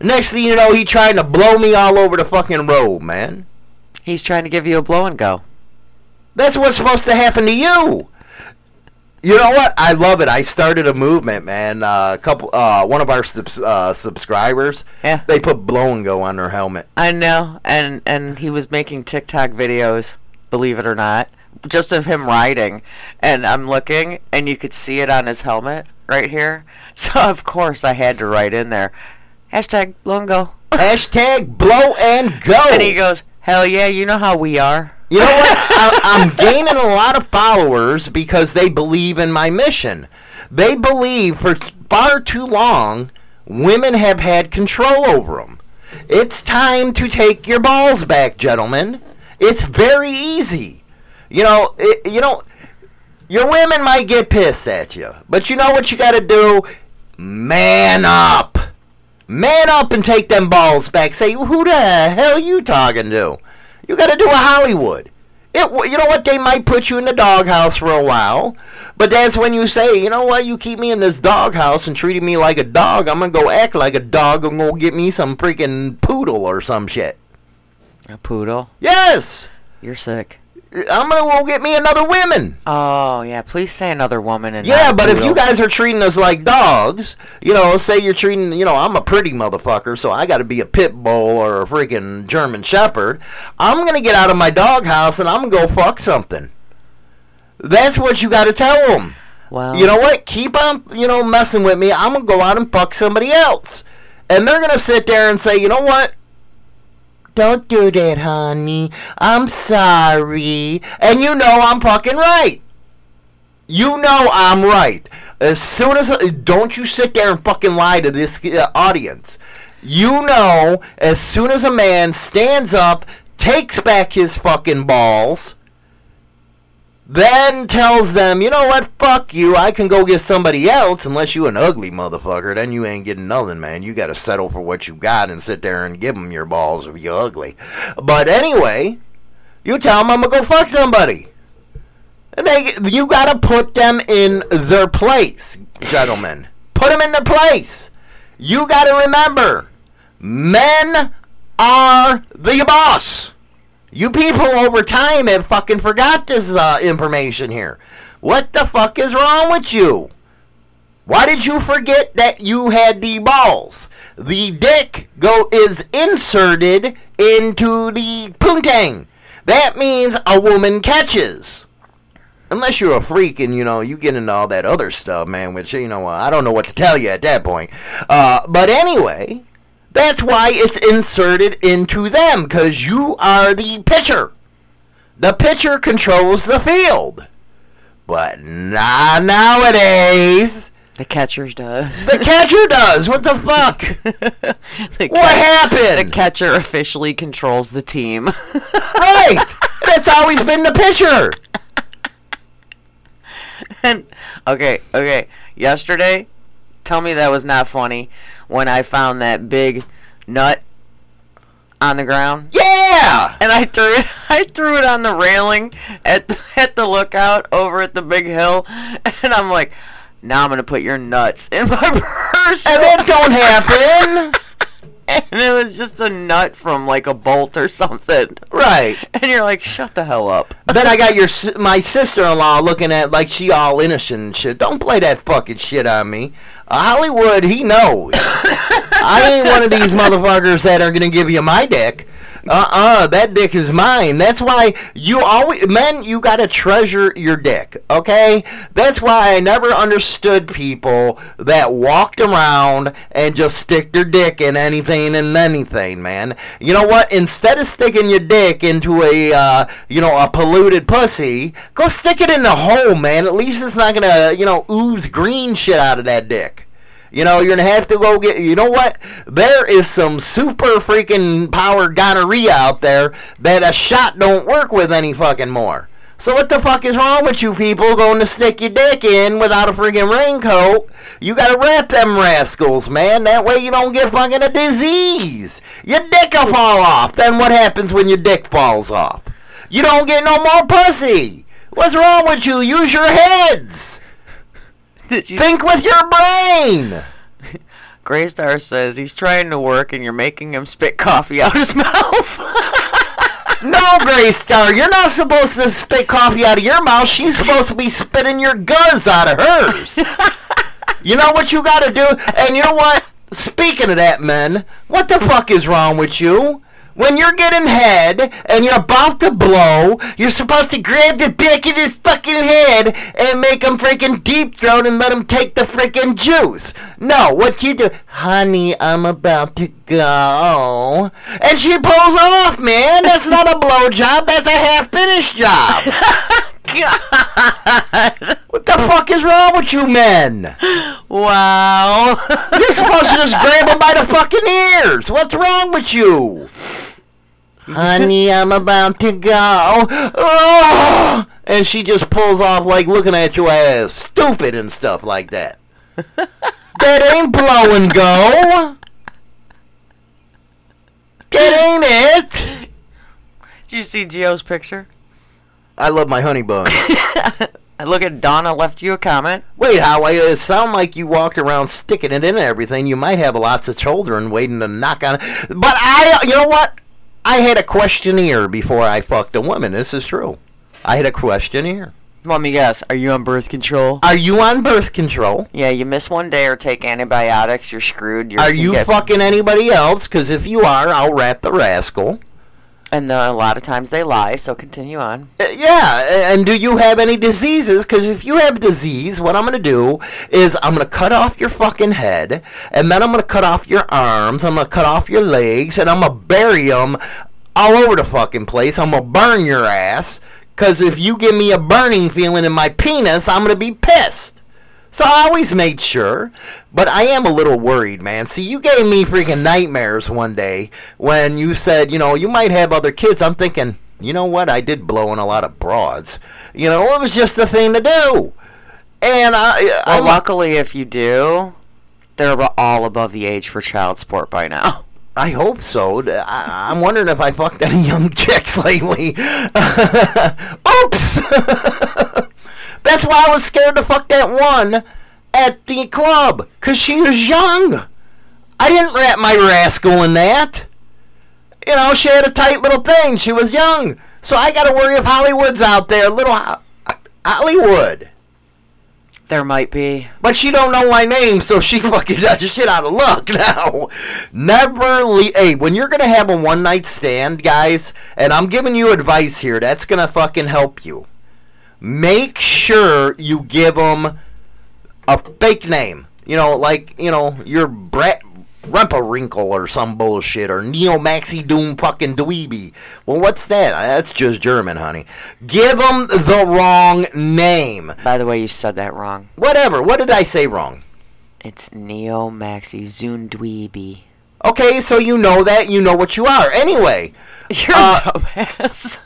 Next thing you know, he trying to blow me all over the fucking road, man. He's trying to give you a blow and go. That's what's supposed to happen to you. You know what? I love it. I started a movement, man. Uh, a couple, uh, one of our subs, uh, subscribers, yeah. They put blow and go on their helmet. I know, and and he was making TikTok videos, believe it or not, just of him riding. And I'm looking, and you could see it on his helmet right here. So of course I had to write in there, hashtag blow and go. Hashtag blow and go. And he goes, hell yeah, you know how we are. You know what? I, I'm gaining a lot of followers because they believe in my mission. They believe for far too long, women have had control over them. It's time to take your balls back, gentlemen. It's very easy. You know, it, you know, your women might get pissed at you, but you know what you got to do? Man up. Man up and take them balls back. Say, who the hell you talking to? You got to do a Hollywood. It, you know what? They might put you in the doghouse for a while, but that's when you say, you know what? You keep me in this doghouse and treating me like a dog. I'm going to go act like a dog and go get me some freaking poodle or some shit. A poodle? Yes. You're sick. I'm going to go get me another woman. Oh, yeah. Please say another woman. And yeah, but poodle. If you guys are treating us like dogs, you know, say you're treating, you know, I'm a pretty motherfucker, so I got to be a pit bull or a freaking German shepherd. I'm going to get out of my doghouse and I'm going to go fuck something. That's what you got to tell them. Well, you know what? Keep on, you know, messing with me. I'm going to go out and fuck somebody else. And they're going to sit there and say, you know what? Don't do that, honey. I'm sorry. And you know I'm fucking right. You know I'm right. As soon as... Don't you sit there and fucking lie to this uh, audience. You know, as soon as a man stands up, takes back his fucking balls, then tells them, you know what, fuck you, I can go get somebody else, unless you an ugly motherfucker, then you ain't getting nothing, man. You gotta settle for what you got and sit there and give them your balls if you're ugly. But anyway, you tell them I'm gonna go fuck somebody. And they, you gotta put them in their place, gentlemen. Put them in their place. You gotta remember, men are the boss. You people over time have fucking forgot this uh, information here. What the fuck is wrong with you? Why did you forget that you had the balls? The dick go is inserted into the poontang. That means a woman catches. Unless you're a freak and, you know, you get into all that other stuff, man, which, you know, uh, I don't know what to tell you at that point. Uh, but anyway, that's why it's inserted into them, because you are the pitcher. The pitcher controls the field. But nah, nowadays... The catcher does. The catcher does. What the fuck? the what cat- happened? The catcher officially controls the team. Right. That's always been the pitcher. And okay, okay. Yesterday, tell me that was not funny when I found that big nut on the ground. Yeah. And I threw it. I threw it on the railing at the, at the lookout over at the big hill, and I'm like, now I'm going to put your nuts in my purse. And that don't happen. And it was just a nut from, like, a bolt or something. Right. And you're like, shut the hell up. Then I got your my sister-in-law looking at, like, she all innocent and shit. Don't play that fucking shit on me. Uh, Hollywood, he knows. I ain't one of these motherfuckers that are going to give you my dick. Uh-uh, that dick is mine. That's why you always, men, you gotta treasure your dick, okay? That's why I never understood people that walked around and just stick their dick in anything and anything, man. You know what? Instead of sticking your dick into a, uh, you know, a polluted pussy, go stick it in the hole, man. At least it's not gonna, you know, ooze green shit out of that dick. You know, you're going to have to go get, you know what? There is some super freaking power gonorrhea out there that a shot don't work with any fucking more. So what the fuck is wrong with you people going to stick your dick in without a freaking raincoat? You got to wrap them rascals, man. That way you don't get fucking a disease. Your dick will fall off. Then what happens when your dick falls off? You don't get no more pussy. What's wrong with you? Use your heads. Did you think with your brain? Graystar says he's trying to work and you're making him spit coffee out his mouth. No, Graystar, you're not supposed to spit coffee out of your mouth. She's supposed to be spitting your guzz out of hers. You know what you gotta do? And you know what? Speaking of that, men, what the fuck is wrong with you? When you're getting head and you're about to blow, you're supposed to grab the back of his fucking head and make him freaking deep throat and let him take the freaking juice. No, what you do, honey, I'm about to go. And she pulls off, man. That's not a blowjob. That's a half-finished job. God. What the fuck is wrong with you men? Wow. You're supposed to just grab him by the fucking ears. What's wrong with you? Honey, I'm about to go. Oh! And she just pulls off like looking at you as stupid and stuff like that. That ain't blow and go. That ain't it. Did you see Gio's picture? I love my honey bun. I look at Donna left you a comment. Wait, Howie, it sound like you walked around sticking it in everything. You might have lots of children waiting to knock on it. But I, you know what? I had a questionnaire before I fucked a woman. This is true. I had a questionnaire. Let me guess. Are you on birth control? Are you on birth control? Yeah, you miss one day or take antibiotics, you're screwed. You're, are you, you get... fucking anybody else? Because if you are, I'll rat the rascal. And uh, a lot of times they lie, so continue on. Uh, yeah, and do you have any diseases? Because if you have disease, what I'm going to do is I'm going to cut off your fucking head, and then I'm going to cut off your arms, I'm going to cut off your legs, and I'm going to bury them all over the fucking place. I'm going to burn your ass, because if you give me a burning feeling in my penis, I'm going to be pissed. So I always made sure, but I am a little worried, man. See, you gave me freaking nightmares one day when you said, you know, you might have other kids. I'm thinking, you know what? I did blow in a lot of broads. You know, it was just the thing to do. And I, well, I luckily, if you do, they're all above the age for child support by now. I hope so. I, I'm wondering if I fucked any young chicks lately. Oops! That's why I was scared to fuck that one at the club, because she was young. I didn't wrap my rascal in that. You know, she had a tight little thing. She was young. So I got to worry if Hollywood's out there. Little Ho- Hollywood. There might be. But she don't know my name, so she fucking got the shit out of luck now. Never leave. Hey, when you're going to have a one-night stand, guys, and I'm giving you advice here, that's going to fucking help you. Make sure you give them a fake name. You know, like, you know, your Brett Rumperinkle or some bullshit, or Neo Maxi Doom fucking Dweeby. Well, what's that? That's just German, honey. Give them the wrong name. By the way, you said that wrong. Whatever. What did I say wrong? It's Neo Maxi Zoom Dweeby. Okay, so you know that. You know what you are. Anyway. You're uh, a dumbass.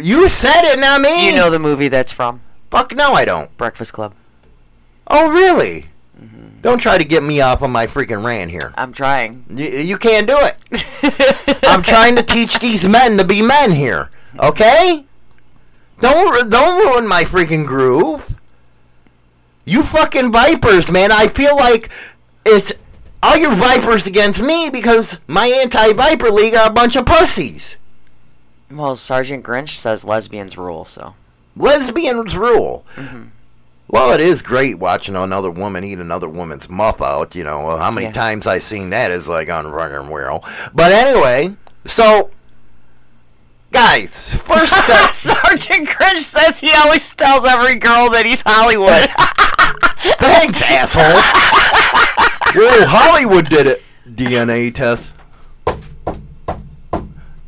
You said it, not me. Do you know the movie that's from? Fuck no, I don't. Breakfast Club. Oh, really? Mm-hmm. Don't try to get me off on my freaking rant here. I'm trying. You, you can't do it. I'm trying to teach these men to be men here. Okay? Don't don't ruin my freaking groove. You fucking vipers, man. I feel like it's all your vipers against me because my anti-viper league are a bunch of pussies. Well, Sergeant Grinch says lesbians rule, so. Lesbians rule. Mm-hmm. Well, it is great watching another woman eat another woman's muff out. You know, how many yeah. times I've seen that is like on fucking real. But anyway, so, guys, first step. Sergeant Grinch says he always tells every girl that he's Hollywood. Thanks, asshole. Whoa, Hollywood did it. D N A test.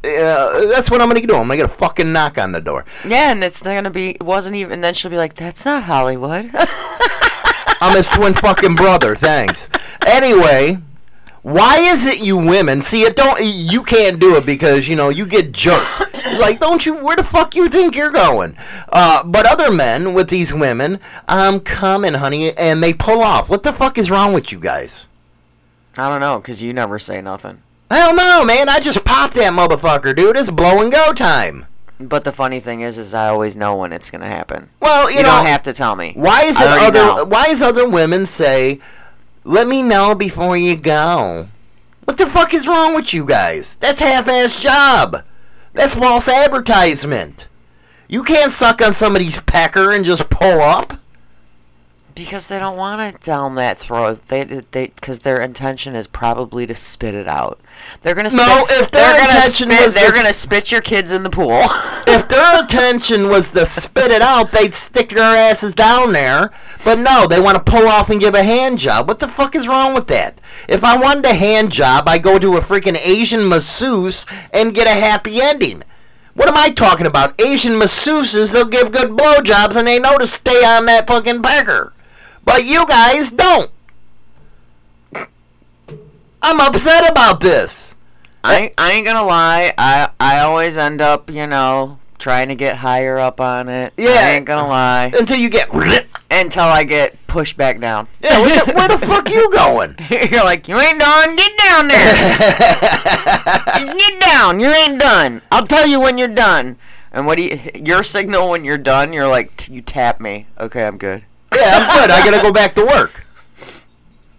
Uh, that's what I'm going to do. I'm going to get a fucking knock on the door. Yeah, and it's not going to be, it wasn't even, and then she'll be like, that's not Hollywood. I'm his twin fucking brother, thanks. Anyway, why is it you women, see, it don't, you can't do it because, you know, you get jerked. Like, don't you, where the fuck you think you're going? Uh, but other men with these women, I'm coming, honey, and they pull off. What the fuck is wrong with you guys? I don't know, because you never say nothing. I don't know, man. I just popped that motherfucker, dude. It's blow and go time. But the funny thing is, is I always know when it's gonna happen. Well, you, you know, don't have to tell me. Why is it other? Know. Why is other women say, "Let me know before you go"? What the fuck is wrong with you guys? That's half-ass job. That's false advertisement. You can't suck on somebody's pecker and just pull up. Because they don't want it down that throat. They, they, because their intention is probably to spit it out. They're gonna spit, no. If their they're intention gonna spit, was they're to gonna spit your kids in the pool. If their intention was to spit it out, they'd stick their asses down there. But no, they want to pull off and give a hand job. What the fuck is wrong with that? If I wanted a hand job, I go to a freaking Asian masseuse and get a happy ending. What am I talking about? Asian masseuses, they'll give good blowjobs and they know to stay on that fucking pecker. But you guys don't. I'm upset about this. I, I ain't gonna lie. I I always end up, you know, trying to get higher up on it. Yeah. I ain't gonna lie. Until you get... Until I get pushed back down. Yeah, where the, where the fuck you going? You're like, you ain't done. Get down there. Get down. You ain't done. I'll tell you when you're done. And what do you... Your signal when you're done, you're like, you tap me. Okay, I'm good. Yeah, I'm good. I gotta go back to work.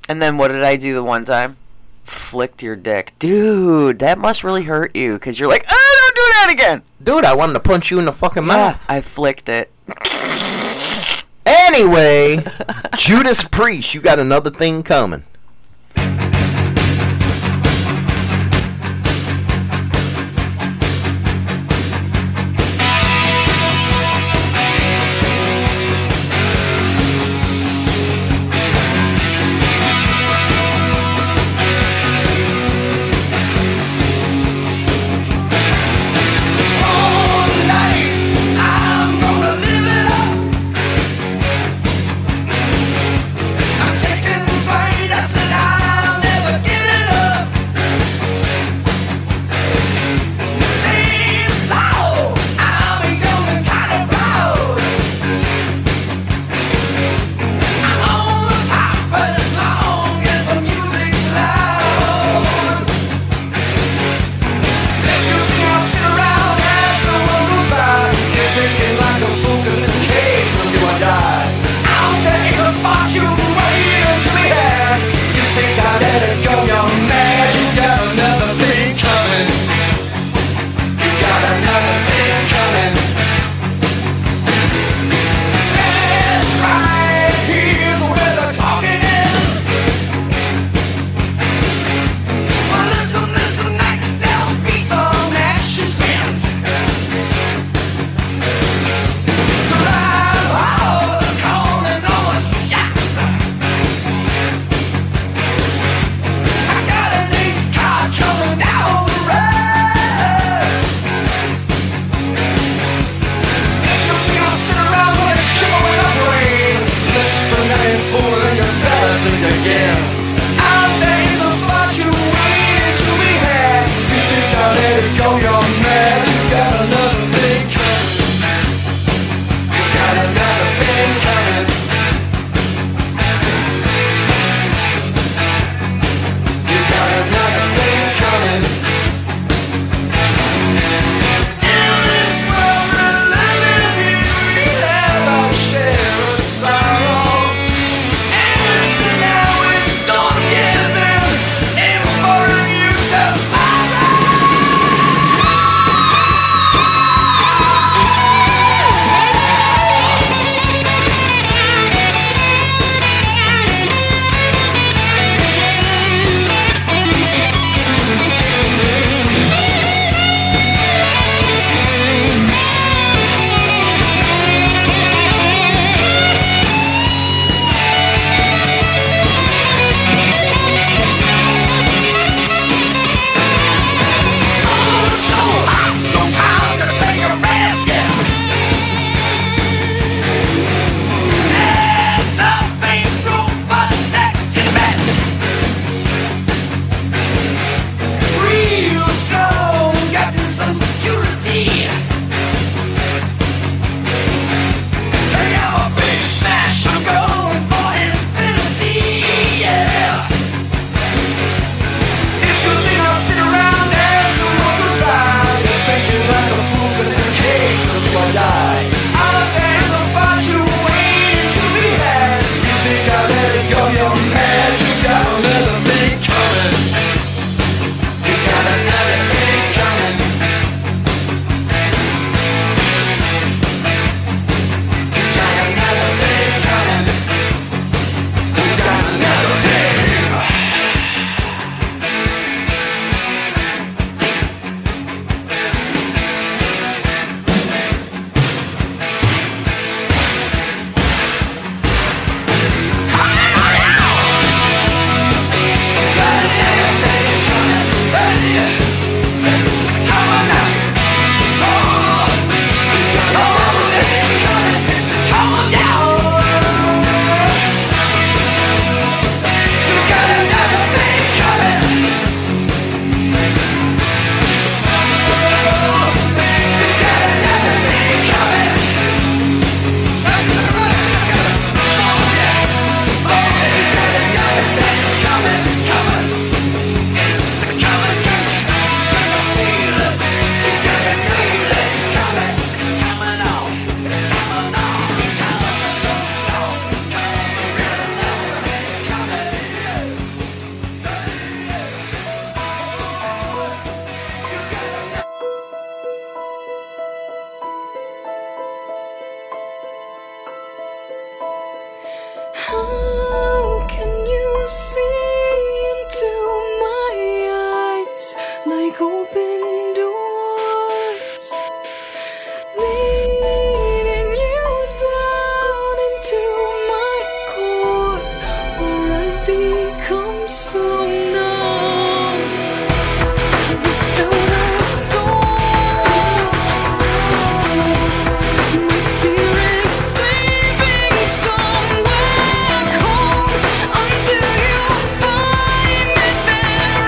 And then what did I do the one time? Flicked your dick. Dude, that must really hurt you because you're like, oh, don't do that again. Dude, I wanted to punch you in the fucking mouth. Yeah, I flicked it. Anyway, Judas Priest, you got another thing coming. How can you see into my eyes like open doors, leading you down into my core, where I become so numb without a soul? My spirit's sleeping somewhere cold until you find it there and lead it back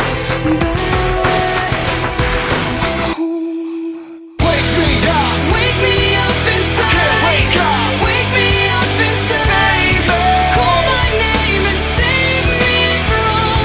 home. Wake me up, wake me up inside. Can't wake up. Wake me up inside. Call my name and save me from the dark. Wake me up.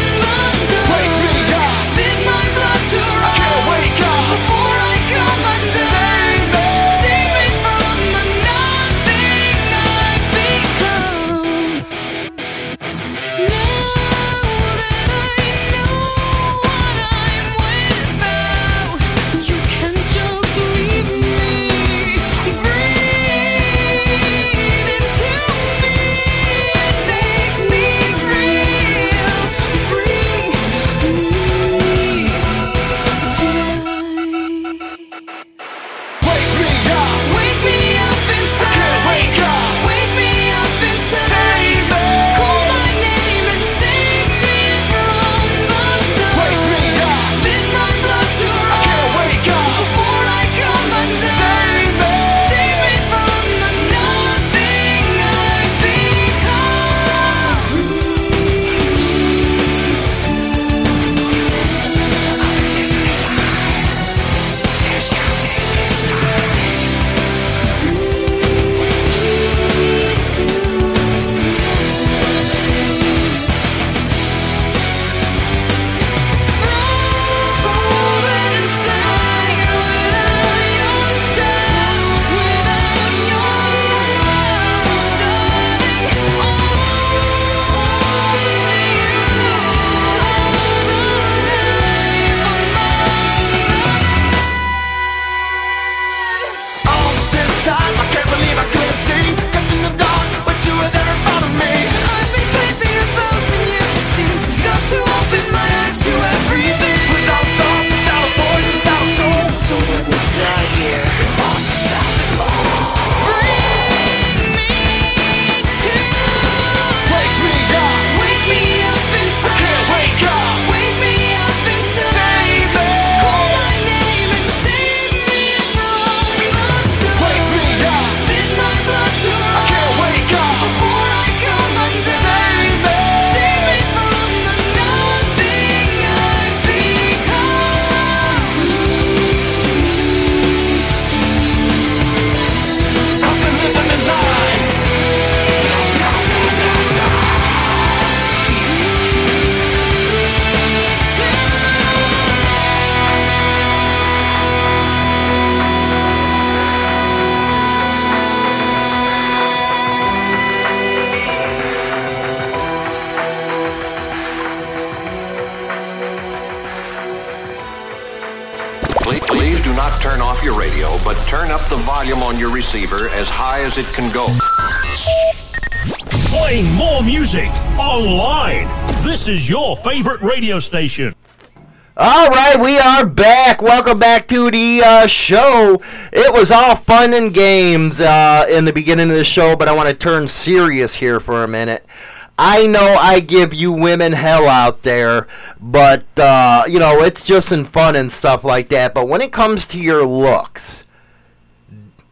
Bid my blood to run. Can't wake up before I come undone. Save me. Save me from the nothing I've become. Now that I know what I'm without, you can just leave me. Breathe into me, make me real. Bring me to life. Wake me up. Wake me up inside. Can't wake up. Wake me up inside. Save me. Call my name and save me from the dark. Wake me up. Bid my blood to run. Can't wake up before I come undone. Save me. Save me from the nothing I've become. All this time, I can't believe I couldn't see. Kept in the dark, but you were there in front of me. I've been sleeping a thousand years, it seems. Got to open my eyes to everything. Without thought, without a voice, without a soul. Don't let me die here. Ostracized and alone. Bring me to Wake me up. Wake me up inside. Can't wake up. Wake me up inside. Save me. Call my name and save me from the dark. Wake me up. Bid my blood to run. Can't wake up before I come undone. Save me. Save me from the nothing I've become. I've been living a lie. There's nothing outside. Please, please do not turn off your radio, but turn up the volume on your receiver as high as it can go. Playing more music online. This is your favorite radio station. All right, we are back. Welcome back to the uh, show. It was all fun and games uh, in the beginning of the show, but I want to turn serious here for a minute. I know I give you women hell out there, but, uh, you know, it's just in fun and stuff like that. But when it comes to your looks,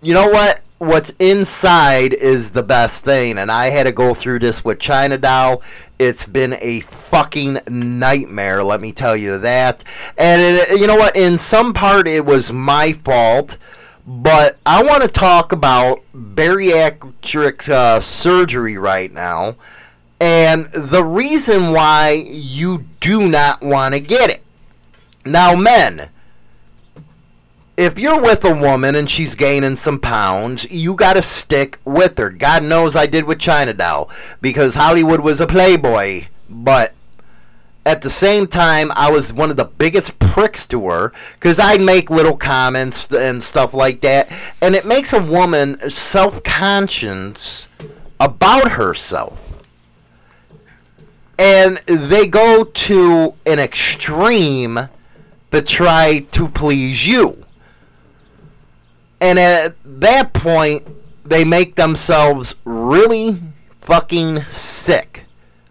you know what? What's inside is the best thing. And I had to go through this with China Doll. It's been a fucking nightmare, let me tell you that. And, it, you know what? In some part, it was my fault. But I want to talk about bariatric uh, surgery right now. And the reason why you do not want to get it. Now, men, if you're with a woman and she's gaining some pounds, you got to stick with her. God knows I did with China Doll, because Hollywood was a playboy. But at the same time, I was one of the biggest pricks to her because I'd make little comments and stuff like that. And it makes a woman self-conscious about herself. And they go to an extreme to try to please you. And at that point, they make themselves really fucking sick,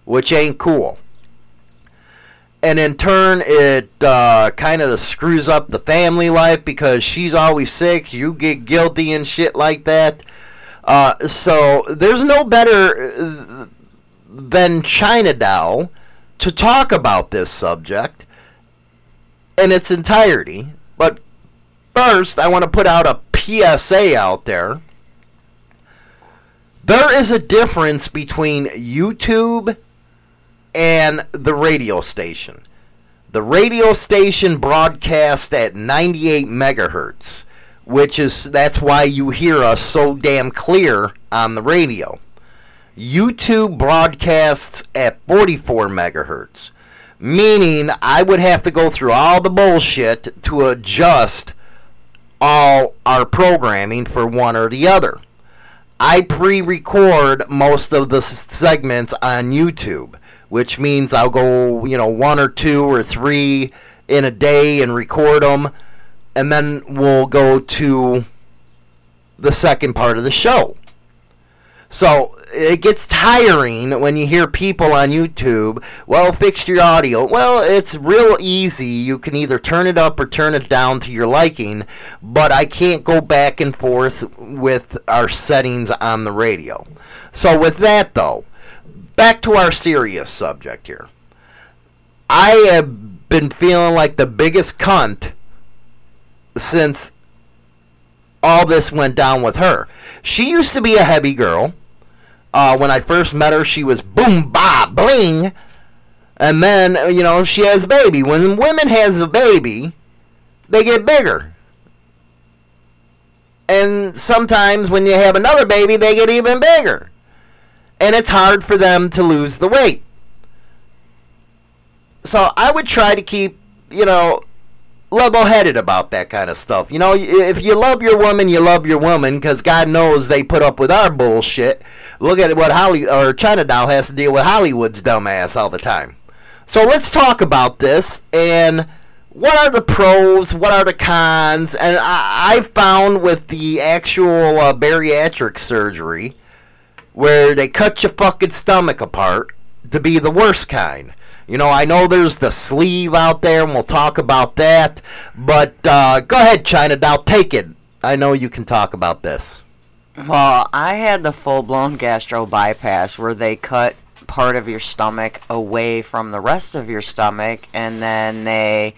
which ain't cool. And in turn, it uh, kind of screws up the family life because she's always sick. You get guilty and shit like that. Uh, so there's no better than China Doll to talk about this subject in its entirety. But first, I want to put out a P S A out there. There is a difference between YouTube and the radio station. The radio station broadcasts at ninety-eight megahertz, which is, that's why you hear us so damn clear on the radio. YouTube broadcasts at forty-four megahertz, meaning I would have to go through all the bullshit to adjust all our programming for one or the other. I pre-record most of the segments on YouTube, which means I'll go, you know, one or two or three in a day and record them, and then we'll go to the second part of the show. So it gets tiring when you hear people on YouTube, well, fix your audio. Well, it's real easy. You can either turn it up or turn it down to your liking, but I can't go back and forth with our settings on the radio. So with that, though, back to our serious subject here. I have been feeling like the biggest cunt since all this went down with her. She used to be a heavy girl. Uh, when I first met her, she was boom, ba, bling. And then, you know, she has a baby. When women has a baby, they get bigger. And sometimes when you have another baby, they get even bigger. And it's hard for them to lose the weight. So I would try to keep, you know, level-headed about that kind of stuff. You know, if you love your woman, you love your woman, because God knows they put up with our bullshit. Look at what Holly or China Doll has to deal with Hollywood's dumbass all the time. So let's talk about this, and what are the pros, what are the cons, and I, I found with the actual uh, bariatric surgery, where they cut your fucking stomach apart, to be the worst kind. You know, I know there's the sleeve out there, and we'll talk about that. But uh, go ahead, China Doll, take it. I know you can talk about this. Well, I had the full-blown gastro bypass where they cut part of your stomach away from the rest of your stomach, and then they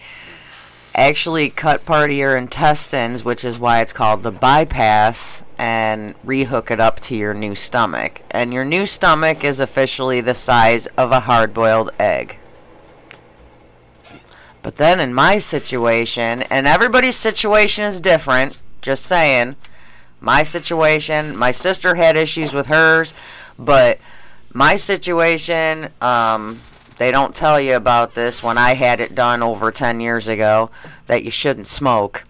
actually cut part of your intestines, which is why it's called the bypass, and rehook it up to your new stomach. And your new stomach is officially the size of a hard-boiled egg. But then in my situation, and everybody's situation is different, just saying, my situation, my sister had issues with hers, but my situation, um... they don't tell you about this when I had it done over ten years ago, that you shouldn't smoke.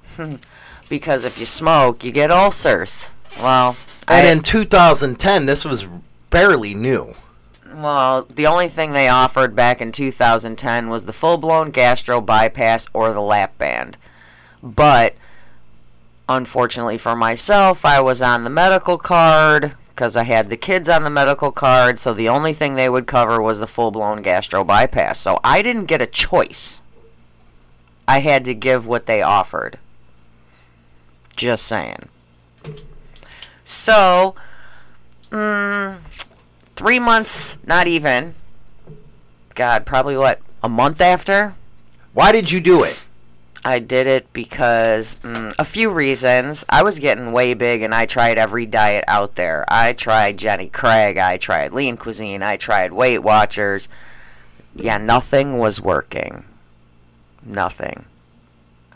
Because if you smoke, you get ulcers. Well, And I, in two thousand ten, this was fairly new. Well, the only thing they offered back in two thousand ten was the full-blown gastro bypass or the lap band. But, unfortunately for myself, I was on the medical card, because I had the kids on the medical card, so the only thing they would cover was the full-blown gastro bypass. So I didn't get a choice. I had to give what they offered. Just saying. So, mm, three months, not even. God, probably what, a month after? Why did you do it? I did it because, mm, a few reasons. I was getting way big, and I tried every diet out there. I tried Jenny Craig. I tried Lean Cuisine. I tried Weight Watchers. Yeah, nothing was working. Nothing.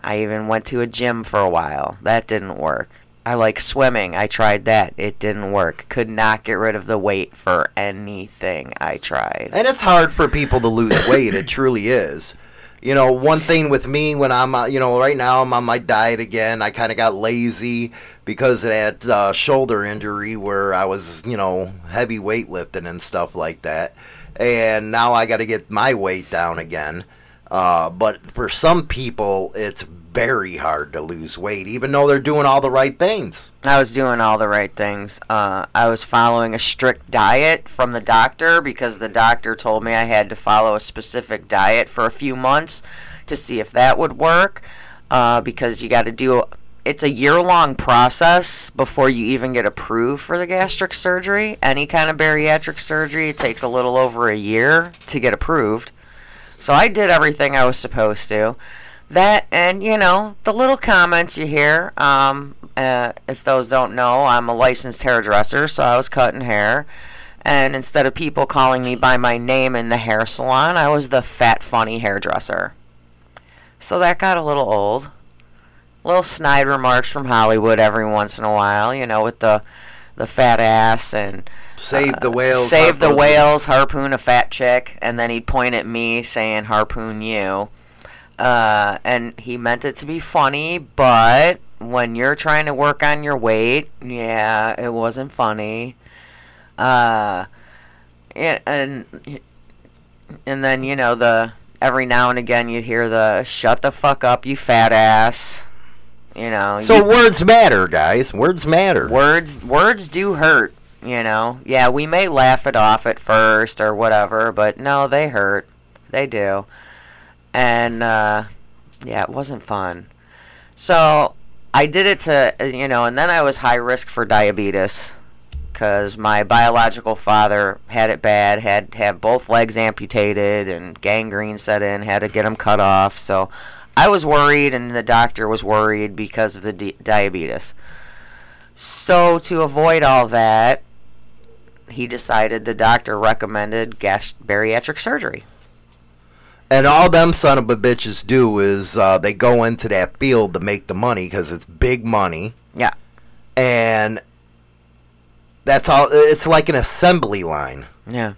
I even went to a gym for a while. That didn't work. I like swimming. I tried that. It didn't work. Could not get rid of the weight for anything I tried. And it's hard for people to lose weight. It truly is. You know, one thing with me when I'm, uh, you know, right now I'm on my diet again. I kind of got lazy because of that uh, shoulder injury where I was, you know, heavy weightlifting and stuff like that. And now I got to get my weight down again. Uh, but for some people, it's very hard to lose weight, even though they're doing all the right things. I was doing all the right things. Uh, I was following a strict diet from the doctor because the doctor told me I had to follow a specific diet for a few months to see if that would work. Uh, because you got to do, it's a year-long process before you even get approved for the gastric surgery. Any kind of bariatric surgery, it takes a little over a year to get approved. So I did everything I was supposed to. That, and, you know, the little comments you hear, um, uh, if those don't know, I'm a licensed hairdresser, so I was cutting hair. And instead of people calling me by my name in the hair salon, I was the fat, funny hairdresser. So that got a little old. Little snide remarks from Hollywood every once in a while, you know, with the, the fat ass and... Save the whales. Uh, save the whales, harpoon a fat chick, and then he'd point at me saying, harpoon you. Uh, and he meant it to be funny, but when you're trying to work on your weight, yeah, it wasn't funny. Uh, and, and and then, you know, the every now and again you'd hear the, shut the fuck up, you fat ass. You know. So you, words matter, guys. Words matter. Words words do hurt, you know. Yeah, we may laugh it off at first or whatever, but no, they hurt. They do. And, uh, yeah, it wasn't fun. So I did it to, you know, and then I was high risk for diabetes because my biological father had it bad, had, had both legs amputated and gangrene set in, had to get them cut off. So I was worried and the doctor was worried because of the di- diabetes. So to avoid all that, he decided the doctor recommended gas- bariatric surgery. And all them son of a bitches do is uh, they go into that field to make the money because it's big money. Yeah. And that's all. It's like an assembly line. Yeah.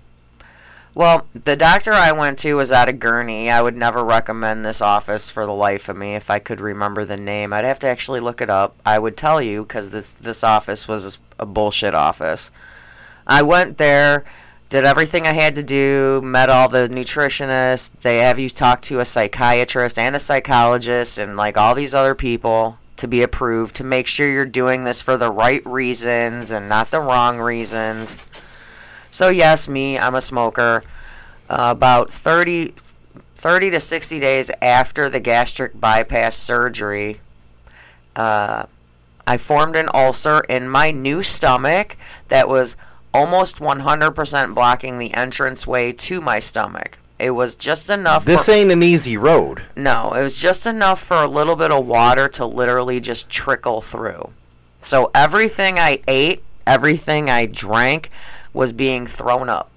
Well, the doctor I went to was out of Gurnee. I would never recommend this office for the life of me if I could remember the name. I'd have to actually look it up. I would tell you because this, this office was a bullshit office. I went there. Did everything I had to do, met all the nutritionists. They have you talk to a psychiatrist and a psychologist and, like, all these other people to be approved to make sure you're doing this for the right reasons and not the wrong reasons. So, yes, me, I'm a smoker. Uh, about thirty, thirty to sixty days after the gastric bypass surgery, uh, I formed an ulcer in my new stomach that was almost one hundred percent blocking the entranceway to my stomach. It was just enough. This for, ain't an easy road. No, it was just enough for a little bit of water to literally just trickle through. So everything I ate, everything I drank was being thrown up.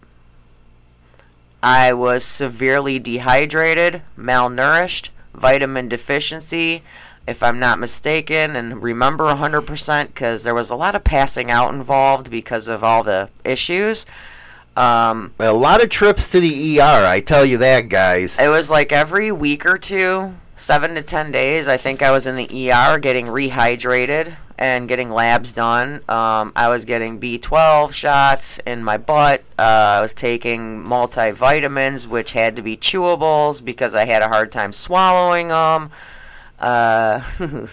I was severely dehydrated, malnourished, vitamin deficiency, if I'm not mistaken, and remember one hundred percent because there was a lot of passing out involved because of all the issues. Um, a lot of trips to the E R, I tell you that, guys. It was like every week or two, seven to ten days, I think I was in the E R getting rehydrated and getting labs done. Um, I was getting B twelve shots in my butt. Uh, I was taking multivitamins, which had to be chewables because I had a hard time swallowing them. Uh,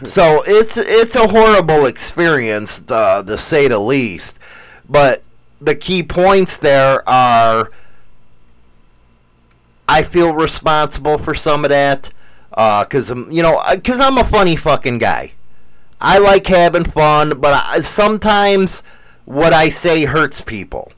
so it's it's a horrible experience, uh, to say the least. But the key points there are, I feel responsible for some of that, uh, cause I'm, you know, cause I'm a funny fucking guy. I like having fun, but I, sometimes what I say hurts people.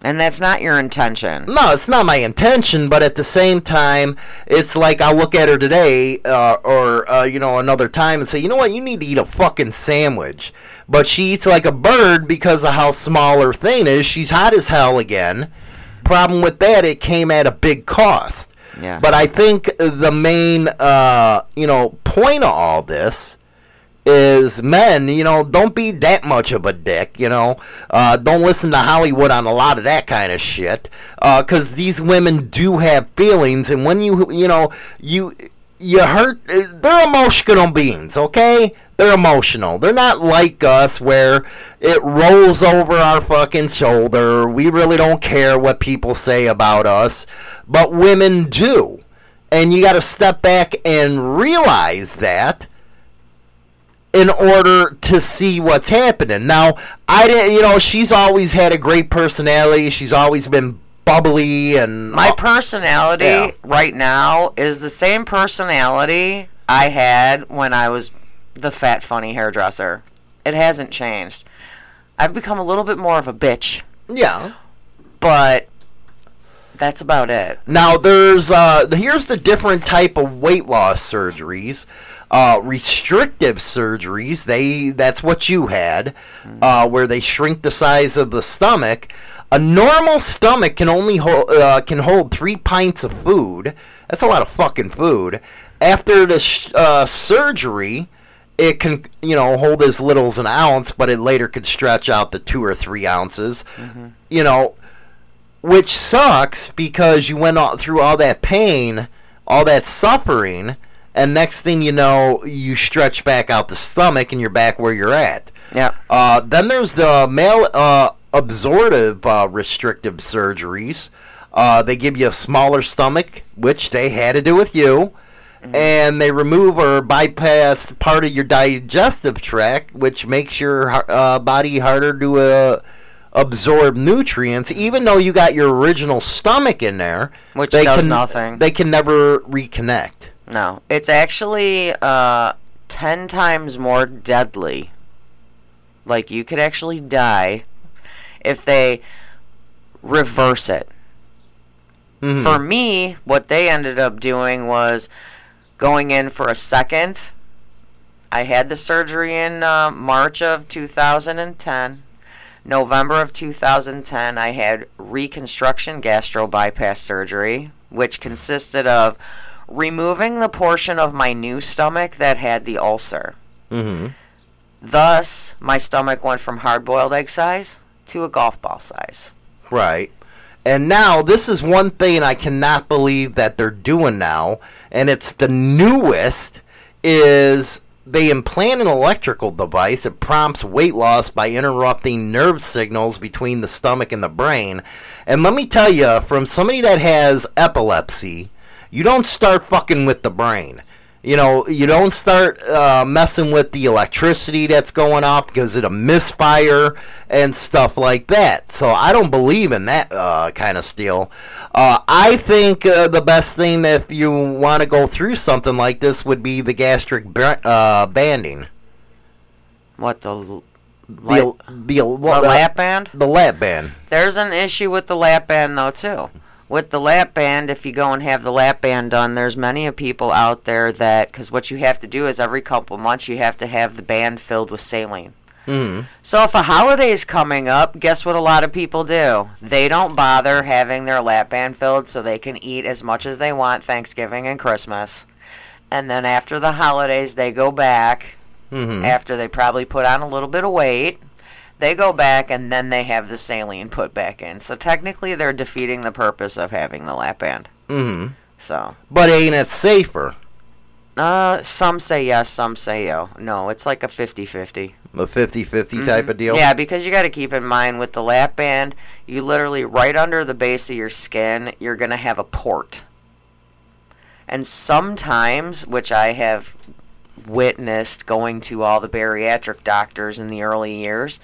And that's not your intention. No, it's not my intention, but at the same time, it's like I look at her today uh, or, uh, you know, another time and say, you know what, you need to eat a fucking sandwich. But she eats like a bird because of how small her thing is. She's hot as hell again. Problem with that, it came at a big cost. Yeah. But I think the main, uh, you know, point of all this is, men, you know, don't be that much of a dick, you know. Uh, don't listen to Hollywood on a lot of that kind of shit, because uh, these women do have feelings, and when you, you know, you... You hurt, they're emotional beings, okay? They're emotional. They're not like us where it rolls over our fucking shoulder. We really don't care what people say about us. But women do. And you got to step back and realize that in order to see what's happening. Now, I didn't, you know, she's always had a great personality. She's always been bubbly, and my personality yeah. right now is the same personality I had when I was the fat funny hairdresser. It hasn't changed. I've become a little bit more of a bitch. Yeah. But that's about it. Now there's uh here's the different type of weight loss surgeries. Uh, restrictive surgeries, they that's what you had, mm-hmm. uh, where they shrink the size of the stomach. A normal stomach can only hold, uh, can hold three pints of food. That's a lot of fucking food. After the sh- uh, surgery, it can, you know, hold as little as an ounce, but it later could stretch out to two or three ounces. Mm-hmm. You know, which sucks because you went all, through all that pain, all that suffering, and next thing you know, you stretch back out the stomach and you're back where you're at. Yeah. Uh, then there's the male... Uh, absorptive uh, restrictive surgeries. Uh, they give you a smaller stomach, which they had to do with you, mm-hmm. and they remove or bypass part of your digestive tract, which makes your uh, body harder to uh, absorb nutrients. Even though you got your original stomach in there, which they does can, nothing. They can never reconnect. No, it's actually uh, ten times more deadly. Like, you could actually die if they reverse it. Mm-hmm. For me, what they ended up doing was going in for a second. I had the surgery in uh, March of two thousand ten. November of two thousand ten, I had reconstruction gastro bypass surgery, which consisted of removing the portion of my new stomach that had the ulcer. Mm-hmm. Thus, my stomach went from hard-boiled egg size to a golf ball size. Right. And now this is one thing I cannot believe that they're doing now, and it's the newest, is they implant an electrical device that prompts weight loss by interrupting nerve signals between the stomach and the brain. And let me tell you, from somebody that has epilepsy, you don't start fucking with the brain. You know, you don't start uh, messing with the electricity that's going off because it'll misfire and stuff like that. So I don't believe in that uh, kind of steal. Uh, I think uh, the best thing if you want to go through something like this would be the gastric uh, banding. What, the... The, the, what, the lap band? The lap band. There's an issue with the lap band, though, too. With the lap band, if you go and have the lap band done, there's many of people out there that, because what you have to do is every couple months you have to have the band filled with saline. Mm. So if a holiday's coming up, guess what a lot of people do? They don't bother having their lap band filled so they can eat as much as they want Thanksgiving and Christmas. And then after the holidays, they go back, mm-hmm. after they probably put on a little bit of weight. They go back, and then they have the saline put back in. So technically, they're defeating the purpose of having the lap band. Mm-hmm. So, but ain't it safer? Uh, some say yes, some say yo. No, it's like a fifty-fifty. A fifty-fifty mm-hmm. type of deal? Yeah, because you got to keep in mind, with the lap band, you literally, right under the base of your skin, you're going to have a port. And sometimes, which I have witnessed going to all the bariatric doctors in the early years,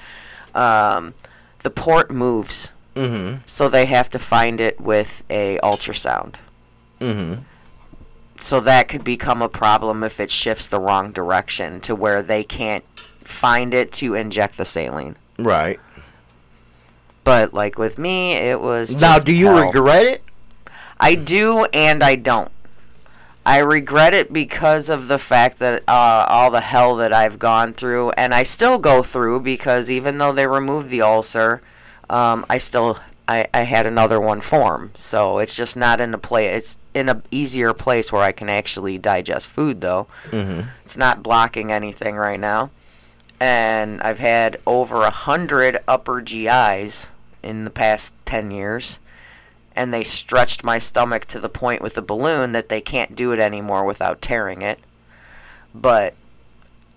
um, the port moves, mm-hmm. so they have to find it with a ultrasound. Mm-hmm. So that could become a problem if it shifts the wrong direction to where they can't find it to inject the saline. Right. But like with me, it was just now. Do you hell. regret it? I do, and I don't. I regret it because of the fact that uh, all the hell that I've gone through, and I still go through, because even though they removed the ulcer, um, I still I, I had another one form. So it's just not in a play. It's in a easier place where I can actually digest food, though. Mm-hmm. It's not blocking anything right now. And I've had over a hundred upper G Is in the past ten years. And they stretched my stomach to the point with the balloon that they can't do it anymore without tearing it. But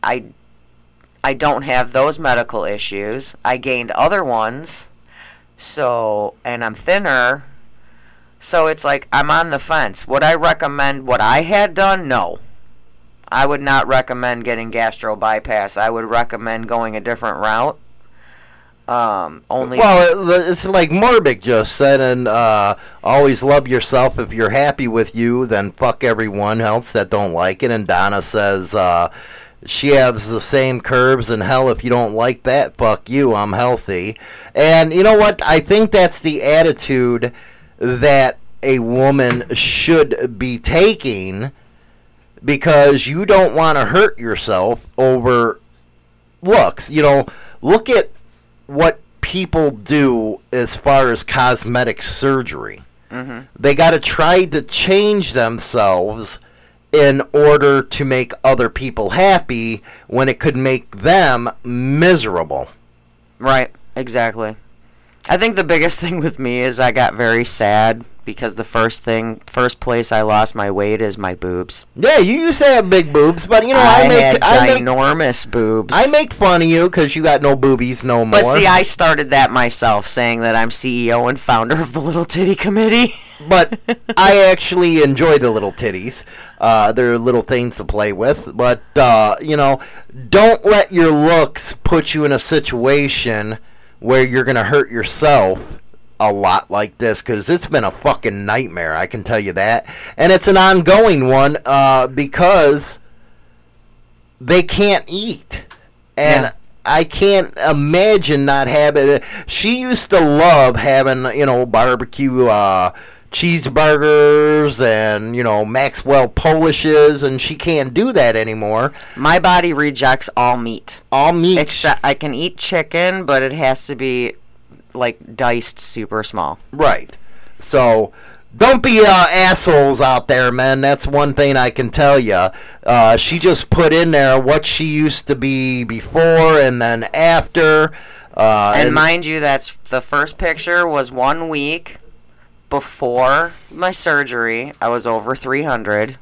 I, I don't have those medical issues. I gained other ones. So, and I'm thinner, so it's like I'm on the fence. Would I recommend what I had done? No. I would not recommend getting gastro bypass. I would recommend going a different route. Um, only well, it, it's like Morbic just said, and uh, always love yourself. If you're happy with you, then fuck everyone else that don't like it. And Donna says, uh, she has the same curves, and hell, if you don't like that, fuck you, I'm healthy. And you know what? I think that's the attitude that a woman should be taking, because you don't want to hurt yourself over looks. You know, look at what people do as far as cosmetic surgery. Mm-hmm. They got to try to change themselves in order to make other people happy when it could make them miserable. Right, exactly. I think the biggest thing with me is I got very sad because the first thing, first place I lost my weight is my boobs. Yeah, you used to have big boobs, but you know, I, I make... Had I had ginormous make, boobs. I make fun of you because you got no boobies no more. But see, I started that myself, saying that I'm C E O and founder of the Little Titty Committee. But I actually enjoy the little titties. Uh, they're little things to play with. But, uh, you know, don't let your looks put you in a situation where you're going to hurt yourself a lot like this, because it's been a fucking nightmare, I can tell you that. And it's an ongoing one uh, because they can't eat. And yeah. I can't imagine not having... She used to love having, you know, barbecue... Uh, cheeseburgers and, you know, Maxwell Polishes, and she can't do that anymore. My body rejects all meat. All meat. Except I can eat chicken, but it has to be, like, diced super small. Right. So, don't be uh, assholes out there, man. That's one thing I can tell you. Uh, she just put in there what she used to be before and then after. Uh, and, and mind you, that's the first picture was one week before my surgery. I was over three hundred.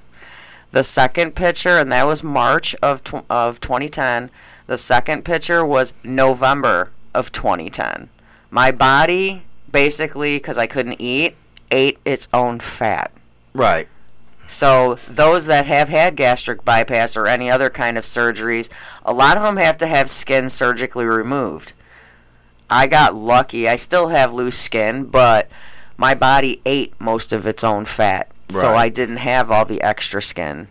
The second picture, and that was March of tw- of twenty ten. The second picture was November of twenty ten. My body, basically, because I couldn't eat, ate its own fat. Right. So those that have had gastric bypass or any other kind of surgeries, a lot of them have to have skin surgically removed. I got lucky. I still have loose skin, but my body ate most of its own fat, right. So I didn't have all the extra skin.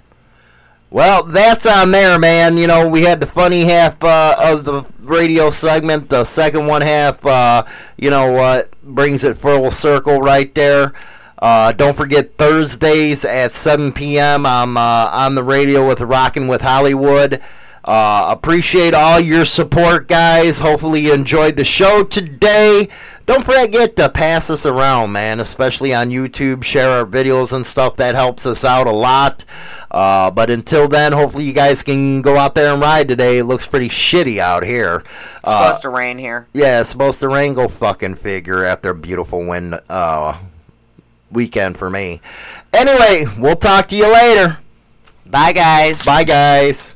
Well, that's on there, man. You know, we had the funny half uh, of the radio segment. The second one half, uh, you know what, uh, brings it full circle right there. Uh, don't forget Thursdays at seven p.m. I'm uh, on the radio with Rockin' with Hollywood. Uh, appreciate all your support, guys. Hopefully you enjoyed the show today. Don't forget to pass us around, man, especially on YouTube. Share our videos and stuff. That helps us out a lot. Uh, but until then, hopefully you guys can go out there and ride today. It looks pretty shitty out here. It's uh, supposed to rain here. Yeah, it's supposed to rain. Go fucking figure after a beautiful wind, uh, weekend for me. Anyway, we'll talk to you later. Bye, guys. Bye, guys.